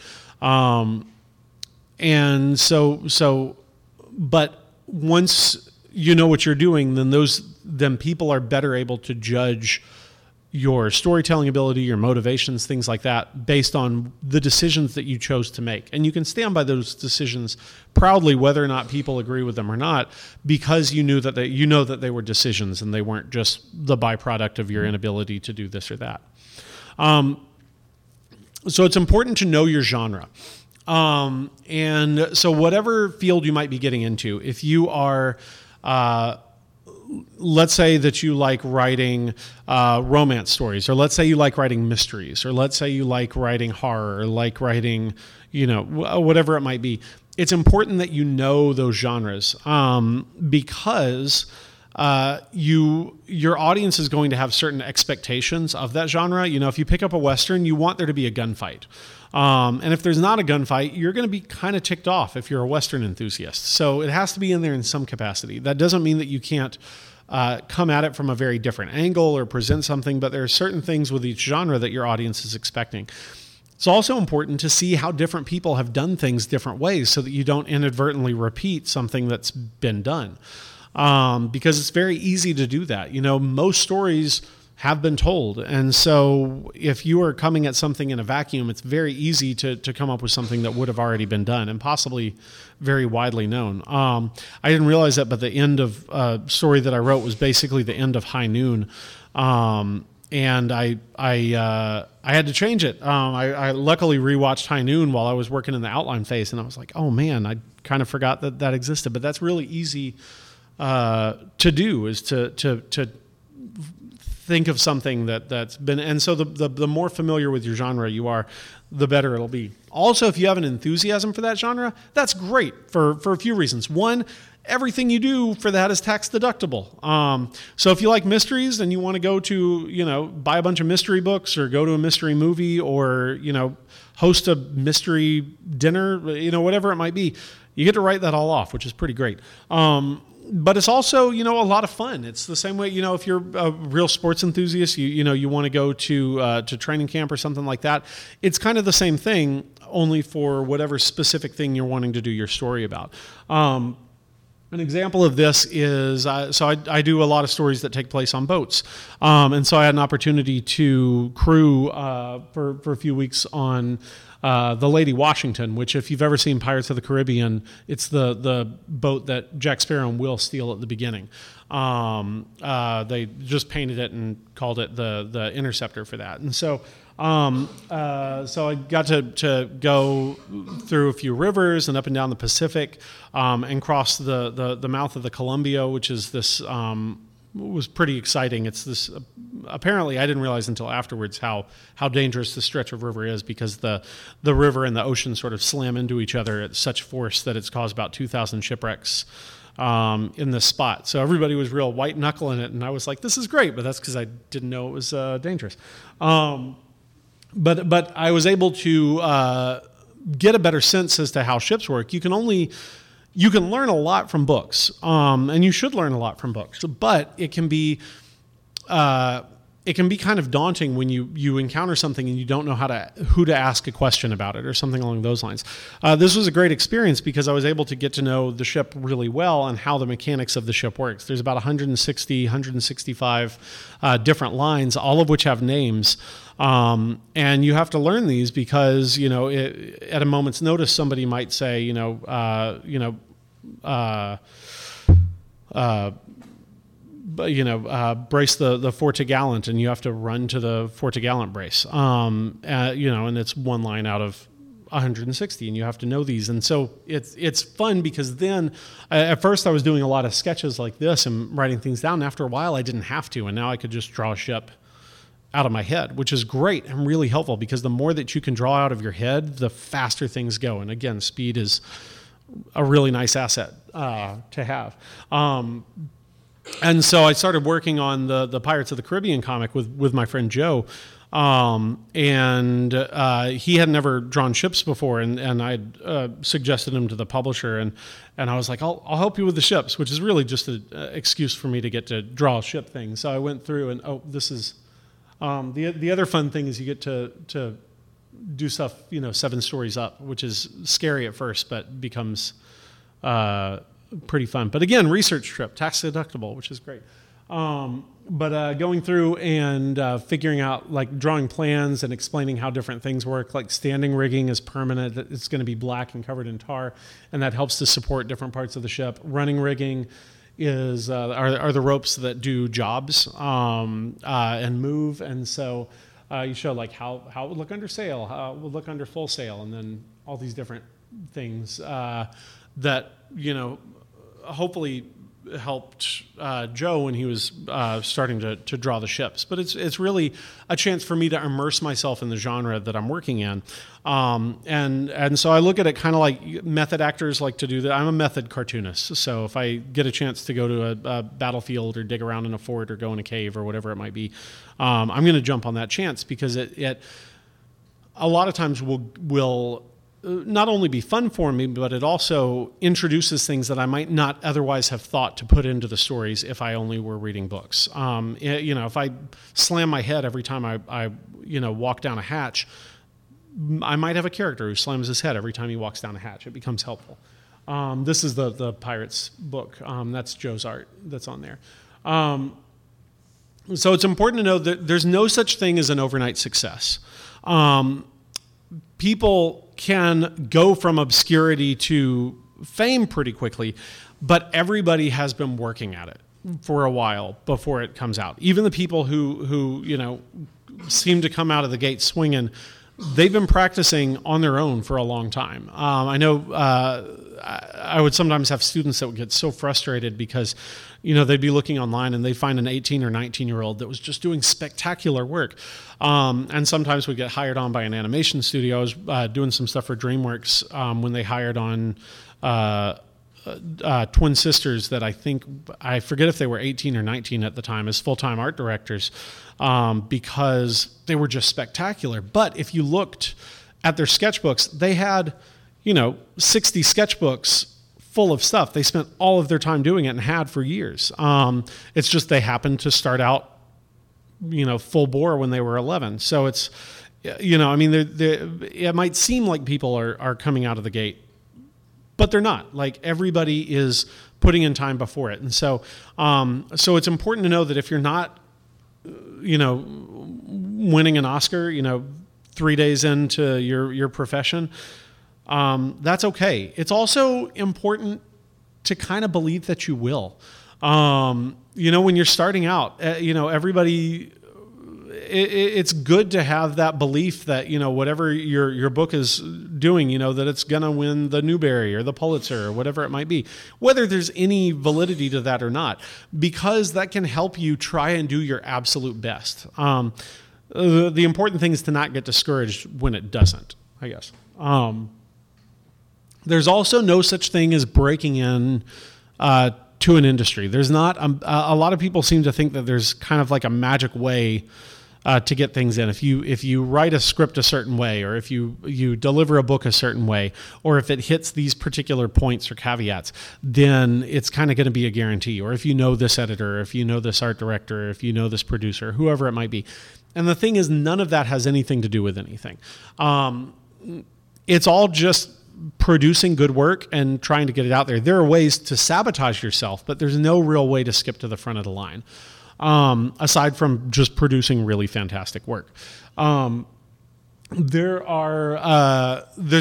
And so, but once you know what you're doing, then then people are better able to judge your storytelling ability, your motivations, things like that, based on the decisions that you chose to make. And you can stand by those decisions proudly, whether or not people agree with them or not, because you knew that they were decisions and they weren't just the byproduct of your inability to do this or that. So it's important to know your genre. And so whatever field you might be getting into, if you are, let's say that you like writing romance stories, or let's say you like writing mysteries, or let's say you like writing horror, or like writing, whatever it might be, it's important that you know those genres, because your audience is going to have certain expectations of that genre. If you pick up a Western, you want there to be a gunfight. And if there's not a gunfight, you're going to be kind of ticked off if you're a Western enthusiast. So it has to be in there in some capacity. That doesn't mean that you can't come at it from a very different angle or present something, but there are certain things with each genre that your audience is expecting. It's also important to see how different people have done things different ways so that you don't inadvertently repeat something that's been done, because it's very easy to do that. Most stories have been told. And so if you are coming at something in a vacuum, it's very easy to come up with something that would have already been done and possibly very widely known. I didn't realize that, but the end of a story that I wrote was basically the end of High Noon. And I had to change it. I luckily rewatched High Noon while I was working in the outline phase, and I was like, oh man, I kind of forgot that existed. But that's really easy to do, is to think of something that's been, and so the more familiar with your genre you are, the better it'll be. Also, if you have an enthusiasm for that genre, that's great for a few reasons. One, everything you do for that is tax deductible. So if you like mysteries and you want to go to, buy a bunch of mystery books or go to a mystery movie or, host a mystery dinner, whatever it might be, You get to write that all off, which is pretty great. But it's also, you know, a lot of fun. It's the same way, you know, if you're a real sports enthusiast, you know, you want to go to training camp or something like that. It's kind of the same thing, only for whatever specific thing you're wanting to do your story about. An example of this is, so I do a lot of stories that take place on boats. And so I had an opportunity to crew for a few weeks on the Lady Washington, which if you've ever seen Pirates of the Caribbean, it's the boat that Jack Sparrow and Will steal at the beginning. They just painted it and called it the Interceptor for that. And so... So I got to go through a few rivers and up and down the Pacific, and cross the mouth of the Columbia, which is this, was pretty exciting. It's this, apparently I didn't realize until afterwards how dangerous the stretch of river is, because the river and the ocean sort of slam into each other at such force that it's caused about 2,000 shipwrecks, in this spot. So everybody was real white knuckling it. And I was like, this is great, but that's 'cause I didn't know it was, dangerous. But I was able to get a better sense as to how ships work. You can learn a lot from books, and you should learn a lot from books. But it can be kind of daunting when you encounter something and you don't know who to ask a question about it or something along those lines. This was a great experience because I was able to get to know the ship really well and how the mechanics of the ship works. There's about 165 different lines, all of which have names. And you have to learn these because, you know, at a moment's notice, somebody might say, brace the fore-to-gallant, and you have to run to the fore-to-gallant brace. And it's one line out of 160, and you have to know these. And so it's fun because then at first I was doing a lot of sketches like this and writing things down. And after a while I didn't have to, and now I could just draw a ship out of my head, which is great and really helpful, because the more that you can draw out of your head, the faster things go. And again, speed is a really nice asset to have. And so I started working on the Pirates of the Caribbean comic with my friend Joe. And he had never drawn ships before, and I suggested him to the publisher, and I was like, I'll help you with the ships, which is really just an excuse for me to get to draw ship things. So I went through and, the other fun thing is you get to do stuff, you know, 7 stories up, which is scary at first, but becomes pretty fun. But again, research trip, tax deductible, which is great. But going through and figuring out, like, drawing plans and explaining how different things work, like standing rigging is permanent. It's going to be black and covered in tar, and that helps to support different parts of the ship. Running rigging is are the ropes that do jobs and move. And so you show, like, how it would look under sail, how it would look under full sail, and then all these different things that, you know, hopefully helped Joe when he was starting to draw the ships. But it's really a chance for me to immerse myself in the genre that I'm working in. And so I look at it kind of like method actors like to do that. I'm a method cartoonist. So if I get a chance to go to a battlefield or dig around in a fort or go in a cave or whatever it might be, I'm going to jump on that chance because it a lot of times will not only be fun for me, but it also introduces things that I might not otherwise have thought to put into the stories if I only were reading books. If I slam my head every time I walk down a hatch, I might have a character who slams his head every time he walks down a hatch. It becomes helpful. This is the Pirates book. That's Joe's art that's on there. So it's important to know that there's no such thing as an overnight success. People can go from obscurity to fame pretty quickly, but everybody has been working at it for a while before it comes out. Even the people who seem to come out of the gate swinging, they've been practicing on their own for a long time. I know I would sometimes have students that would get so frustrated because, you know, they'd be looking online and they'd find an 18 or 19-year-old that was just doing spectacular work. And sometimes we'd get hired on by an animation studio. I was doing some stuff for DreamWorks when they hired on twin sisters that I forget if they were 18 or 19 at the time as full-time art directors because they were just spectacular. But if you looked at their sketchbooks, they had you know, 60 sketchbooks full of stuff. They spent all of their time doing it and had for years. It's just they happened to start out, you know, full bore when they were 11. So it's, you know, I mean, it might seem like people are coming out of the gate, but they're not. Like, everybody is putting in time before it. And so, so it's important to know that if you're not, you know, winning an Oscar, you know, 3 days into your profession, that's okay. It's also important to kind of believe that you will. You know, when you're starting out, you know, everybody, it's good to have that belief that, you know, whatever your book is doing, you know, that it's going to win the Newbery or the Pulitzer or whatever it might be, whether there's any validity to that or not, because that can help you try and do your absolute best. The important thing is to not get discouraged when it doesn't, I guess. There's also no such thing as breaking in to an industry. There's not a lot of people seem to think that there's kind of like a magic way to get things in. If you write a script a certain way, or if you deliver a book a certain way, or if it hits these particular points or caveats, then it's kind of going to be a guarantee. Or if you know this editor, if you know this art director, if you know this producer, whoever it might be. And the thing is, none of that has anything to do with anything. It's all just producing good work and trying to get it out there. There are ways to sabotage yourself, but there's no real way to skip to the front of the line, aside from just producing really fantastic work. There's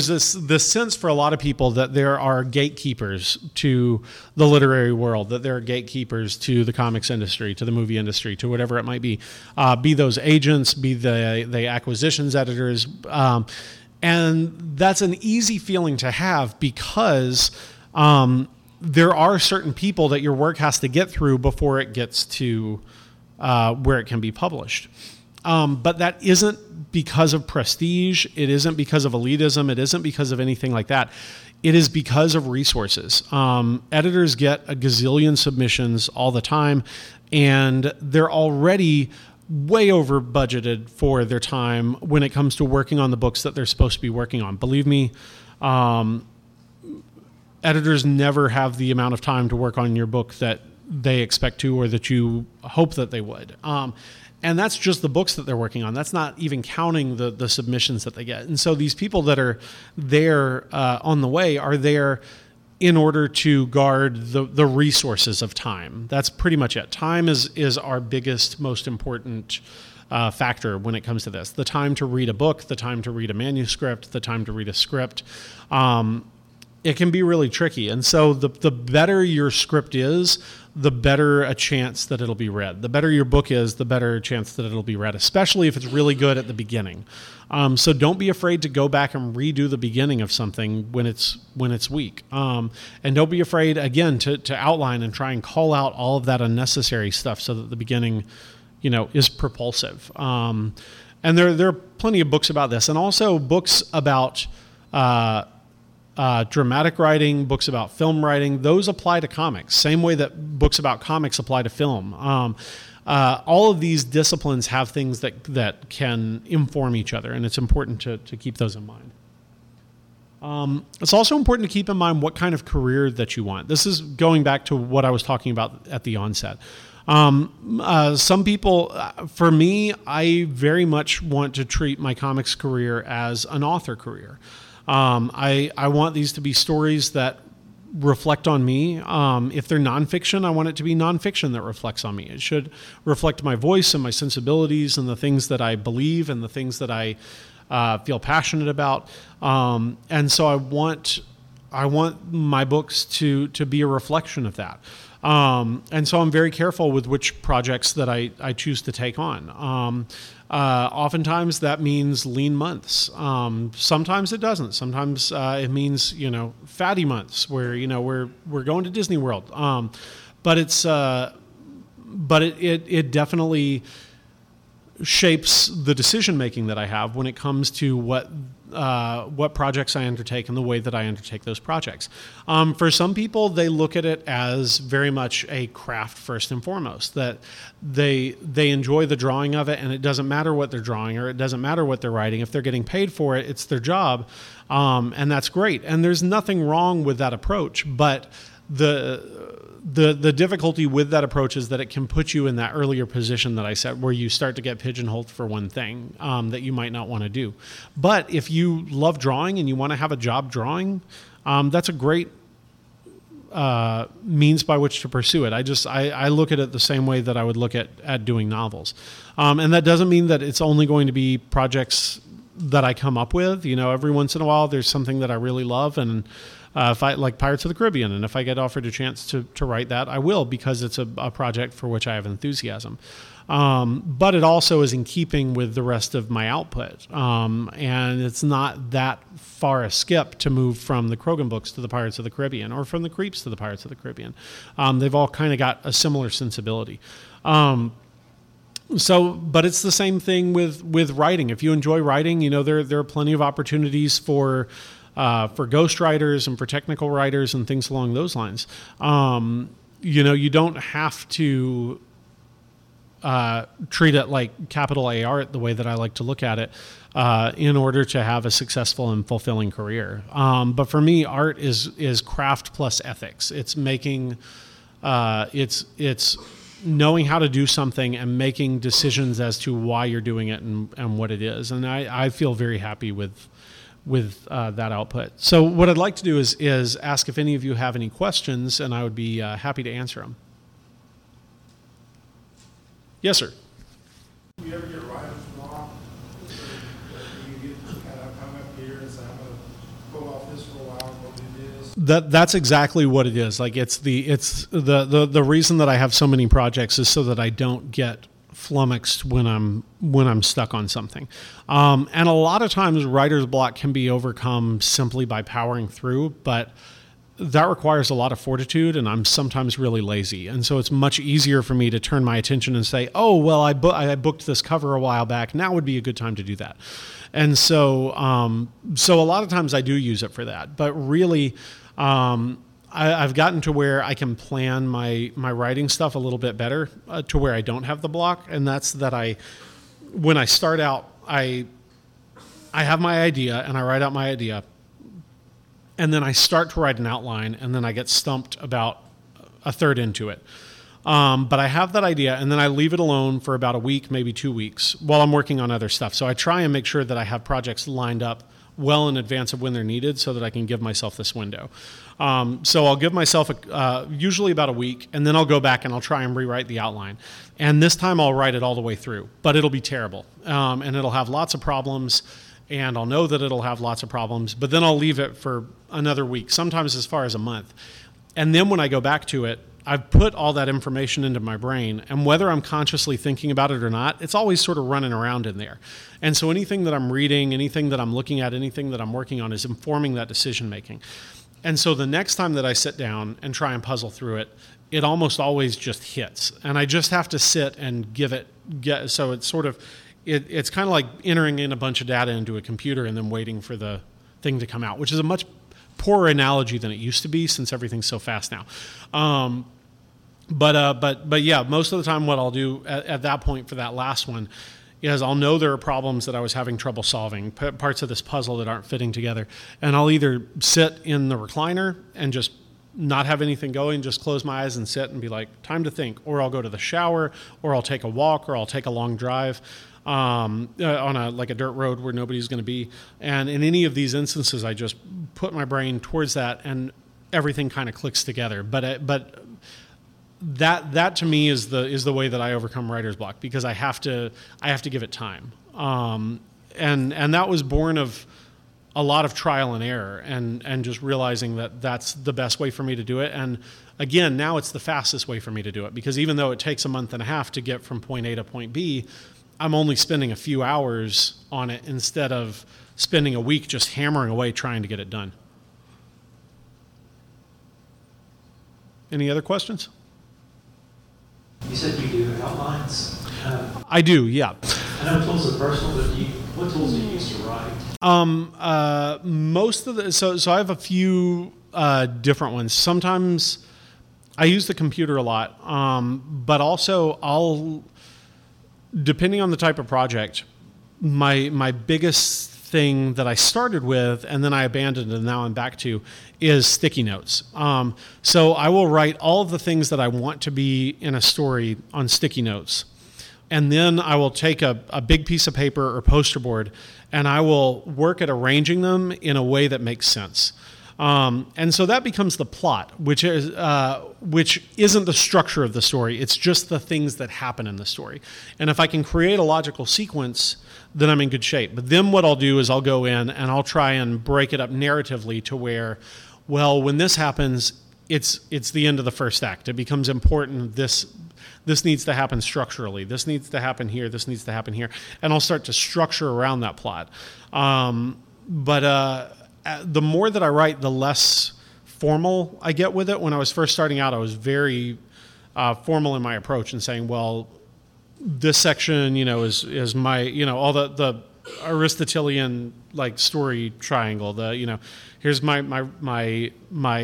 this sense for a lot of people that there are gatekeepers to the literary world, that there are gatekeepers to the comics industry, to the movie industry, to whatever it might be those agents, be the acquisitions editors, and that's an easy feeling to have because there are certain people that your work has to get through before it gets to where it can be published. But that isn't because of prestige. It isn't because of elitism. It isn't because of anything like that. It is because of resources. Editors get a gazillion submissions all the time, and they're already way over budgeted for their time when it comes to working on the books that they're supposed to be working on. Believe me, editors never have the amount of time to work on your book that they expect to, or that you hope that they would. And that's just the books that they're working on. That's not even counting the submissions that they get. And so these people that are there on the way are there in order to guard the resources of time. That's pretty much it. Time is our biggest, most important factor when it comes to this. The time to read a book, the time to read a manuscript, the time to read a script. It can be really tricky. And so the better your script is, the better a chance that it'll be read. The better your book is, the better a chance that it'll be read, especially if it's really good at the beginning. So don't be afraid to go back and redo the beginning of something when it's weak. And don't be afraid, again, to outline and try and call out all of that unnecessary stuff so that the beginning, you know, is propulsive. And there are plenty of books about this, and also books about dramatic writing, books about film writing. Those apply to comics, same way that books about comics apply to film. All of these disciplines have things that can inform each other, and it's important to keep those in mind. It's also important to keep in mind what kind of career that you want. This is going back to what I was talking about at the onset. Some people, for me, I very much want to treat my comics career as an author career. I want these to be stories that reflect on me. If they're nonfiction, I want it to be nonfiction that reflects on me. It should reflect my voice and my sensibilities and the things that I believe and the things that I feel passionate about. And so I want my books to be a reflection of that. And so I'm very careful with which projects that I choose to take on. Oftentimes that means lean months. Sometimes it doesn't. Sometimes it means, you know, fatty months where, you know, we're going to Disney World. But it definitely shapes the decision making that I have when it comes to what projects I undertake and the way that I undertake those projects. For some people, they look at it as very much a craft first and foremost, that they enjoy the drawing of it, and it doesn't matter what they're drawing or it doesn't matter what they're writing. If they're getting paid for it, it's their job, and that's great. And there's nothing wrong with that approach, but the difficulty with that approach is that it can put you in that earlier position that I said, where you start to get pigeonholed for one thing that you might not want to do. But if you love drawing and you want to have a job drawing, that's a great means by which to pursue it. I look at it the same way that I would look at doing novels. And that doesn't mean that it's only going to be projects that I come up with. You know, every once in a while, there's something that I really love, and if I like Pirates of the Caribbean, and if I get offered a chance to write that, I will, because it's a project for which I have enthusiasm. But it also is in keeping with the rest of my output. And it's not that far a skip to move from the Krogan books to the Pirates of the Caribbean, or from the Creeps to the Pirates of the Caribbean. They've all kind of got a similar sensibility. But it's the same thing with writing. If you enjoy writing, you know, there are plenty of opportunities for ghostwriters and for technical writers and things along those lines. You know, you don't have to treat it like capital A art, the way that I like to look at it, in order to have a successful and fulfilling career. But for me, art is craft plus ethics. It's making, it's knowing how to do something and making decisions as to why you're doing it and what it is. And I feel very happy with that output. So what I'd like to do is ask if any of you have any questions, and I would be happy to answer them. Yes, sir. Do you ever get writer's block? Do you get kind of come up here and say, I'm going to go off this for a while, what it is? That's exactly what it is. Like, it's the reason that I have so many projects is so that I don't get flummoxed when I'm stuck on something. And a lot of times writer's block can be overcome simply by powering through, but that requires a lot of fortitude, and I'm sometimes really lazy. And so it's much easier for me to turn my attention and say, oh, well, I booked this cover a while back. Now would be a good time to do that. And so, so a lot of times I do use it for that, but really, I've gotten to where I can plan my writing stuff a little bit better, to where I don't have the block. And that's that when I start out, I have my idea and I write out my idea, and then I start to write an outline, and then I get stumped about a third into it. But I have that idea, and then I leave it alone for about a week, maybe 2 weeks, while I'm working on other stuff. So I try and make sure that I have projects lined up well in advance of when they're needed, so that I can give myself this window. So I'll give myself usually about a week, and then I'll go back and I'll try and rewrite the outline. And this time I'll write it all the way through, but it'll be terrible. And it'll have lots of problems, and I'll know that it'll have lots of problems, but then I'll leave it for another week, sometimes as far as a month. And then when I go back to it, I've put all that information into my brain, and whether I'm consciously thinking about it or not, it's always sort of running around in there. And so anything that I'm reading, anything that I'm looking at, anything that I'm working on is informing that decision making. And so the next time that I sit down and try and puzzle through it, it almost always just hits. And I just have to sit and so it's sort of, it's kind of like entering in a bunch of data into a computer and then waiting for the thing to come out, which is a much poorer analogy than it used to be, since everything's so fast now. But yeah, most of the time what I'll do at that point for that last one is I'll know there are problems that I was having trouble solving, parts of this puzzle that aren't fitting together, and I'll either sit in the recliner and just not have anything going, just close my eyes and sit and be like, time to think, or I'll go to the shower, or I'll take a walk, or I'll take a long drive on a dirt road where nobody's going to be. And in any of these instances, I just put my brain towards that, and everything kind of clicks together. But that to me is the way that I overcome writer's block, because I have to give it time. And that was born of a lot of trial and error, and just realizing that that's the best way for me to do it. And again, now it's the fastest way for me to do it, because even though it takes a month and a half to get from point A to point B, I'm only spending a few hours on it instead of spending a week just hammering away trying to get it done. Any other questions? You said you do outlines. I do, yeah. I know tools are personal, but what tools do you use to write? Most of the so I have a few different ones. Sometimes I use the computer a lot, but also I'll, depending on the type of project, my biggest thing that I started with and then I abandoned and now I'm back to is sticky notes. So I will write all of the things that I want to be in a story on sticky notes. And then I will take a big piece of paper or poster board and I will work at arranging them in a way that makes sense. And so that becomes the plot, which isn't the structure of the story. It's just the things that happen in the story. And if I can create a logical sequence, then I'm in good shape. But then what I'll do is I'll go in and I'll try and break it up narratively to where, well, when this happens, it's the end of the first act. It becomes important. This needs to happen structurally. This needs to happen here. This needs to happen here. And I'll start to structure around that plot. The more that I write, the less formal I get with it. When I was first starting out, I was very formal in my approach and saying, well, this section, is my, all the Aristotelian like story triangle, here's my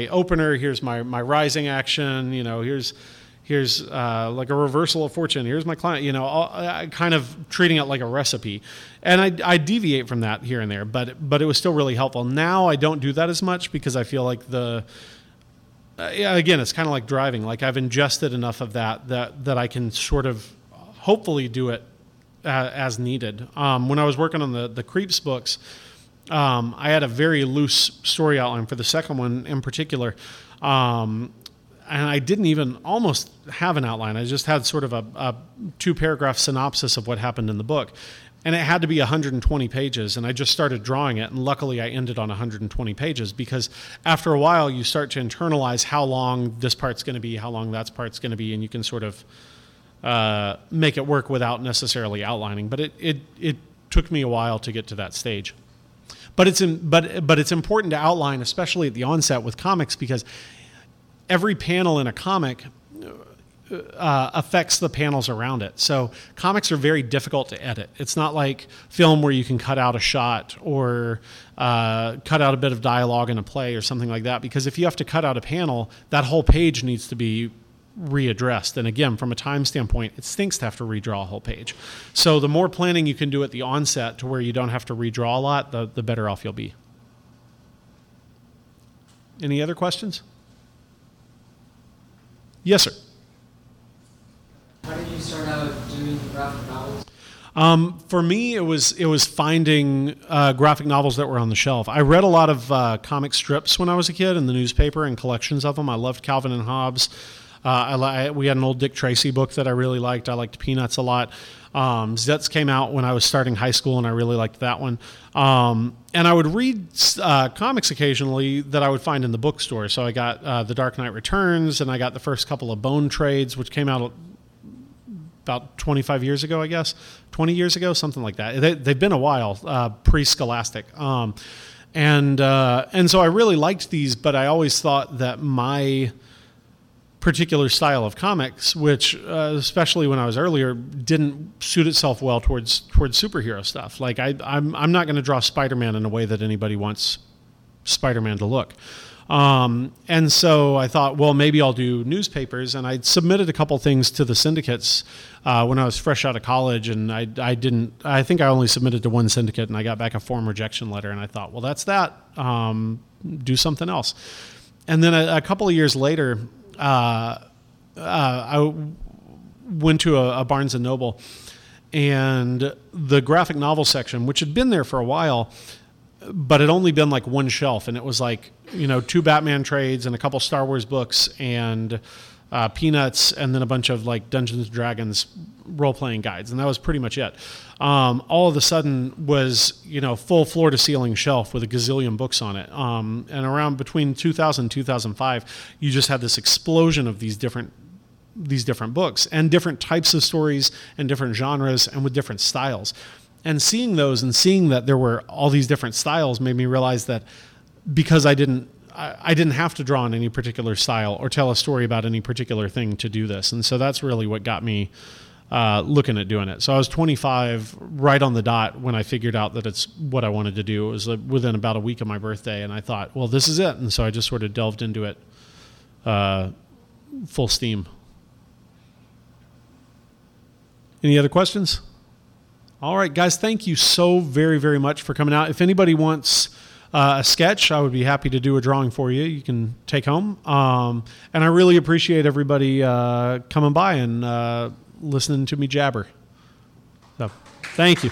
opener, here's my rising action, here's like a reversal of fortune. Here's my client, kind of treating it like a recipe. And I deviate from that here and there, but it was still really helpful. Now I don't do that as much because I feel like again, it's kind of like driving. Like I've ingested enough of that I can sort of hopefully do it as needed. When I was working on the Creeps books, I had a very loose story outline for the second one in particular. And I didn't even almost have an outline. I just had sort of a 2-paragraph synopsis of what happened in the book. And it had to be 120 pages. And I just started drawing it. And luckily, I ended on 120 pages because after a while, you start to internalize how long this part's going to be, how long that part's going to be. And you can sort of make it work without necessarily outlining. But it took me a while to get to that stage. But it's important to outline, especially at the onset with comics, because every panel in a comic affects the panels around it. So comics are very difficult to edit. It's not like film where you can cut out a shot or cut out a bit of dialogue in a play or something like that. Because if you have to cut out a panel, that whole page needs to be readdressed. And again, from a time standpoint, it stinks to have to redraw a whole page. So the more planning you can do at the onset to where you don't have to redraw a lot, the better off you'll be. Any other questions? Yes, sir. How did you start out doing graphic novels? For me, it was finding graphic novels that were on the shelf. I read a lot of comic strips when I was a kid in the newspaper and collections of them. I loved Calvin and Hobbes. We had an old Dick Tracy book that I really liked. I liked Peanuts a lot. Zits came out when I was starting high school, and I really liked that one. And I would read comics occasionally that I would find in the bookstore. So I got The Dark Knight Returns, and I got the first couple of Bone trades, which came out about 25 years ago, I guess. 20 years ago, something like that. They've been a while, pre-Scholastic. And so I really liked these, but I always thought that my particular style of comics, which especially when I was earlier, didn't suit itself well towards superhero stuff. Like I'm not going to draw Spider-Man in a way that anybody wants Spider-Man to look. And so I thought, well, maybe I'll do newspapers. And I submitted a couple things to the syndicates when I was fresh out of college, and I think I only submitted to one syndicate, and I got back a form rejection letter. And I thought, well, that's that. Do something else. And then a couple of years later, I went to a Barnes & Noble, and the graphic novel section, which had been there for a while, but had only been like one shelf, and it was like, 2 Batman trades and a couple Star Wars books and Peanuts, and then a bunch of like Dungeons & Dragons role-playing guides, and that was pretty much it. All of a sudden was, full floor-to-ceiling shelf with a gazillion books on it. And around between 2000 and 2005, you just had this explosion of these different books and different types of stories and different genres and with different styles. And seeing those and seeing that there were all these different styles made me realize that because I didn't have to draw on any particular style or tell a story about any particular thing to do this. And so that's really what got me looking at doing it. So I was 25 right on the dot when I figured out that it's what I wanted to do. It was within about a week of my birthday, and I thought, well, this is it. And so I just sort of delved into it full steam. Any other questions? All right, guys, thank you so very, very much for coming out. If anybody wants a sketch, I would be happy to do a drawing for you. You can take home. And I really appreciate everybody coming by and listening to me jabber. So, thank you.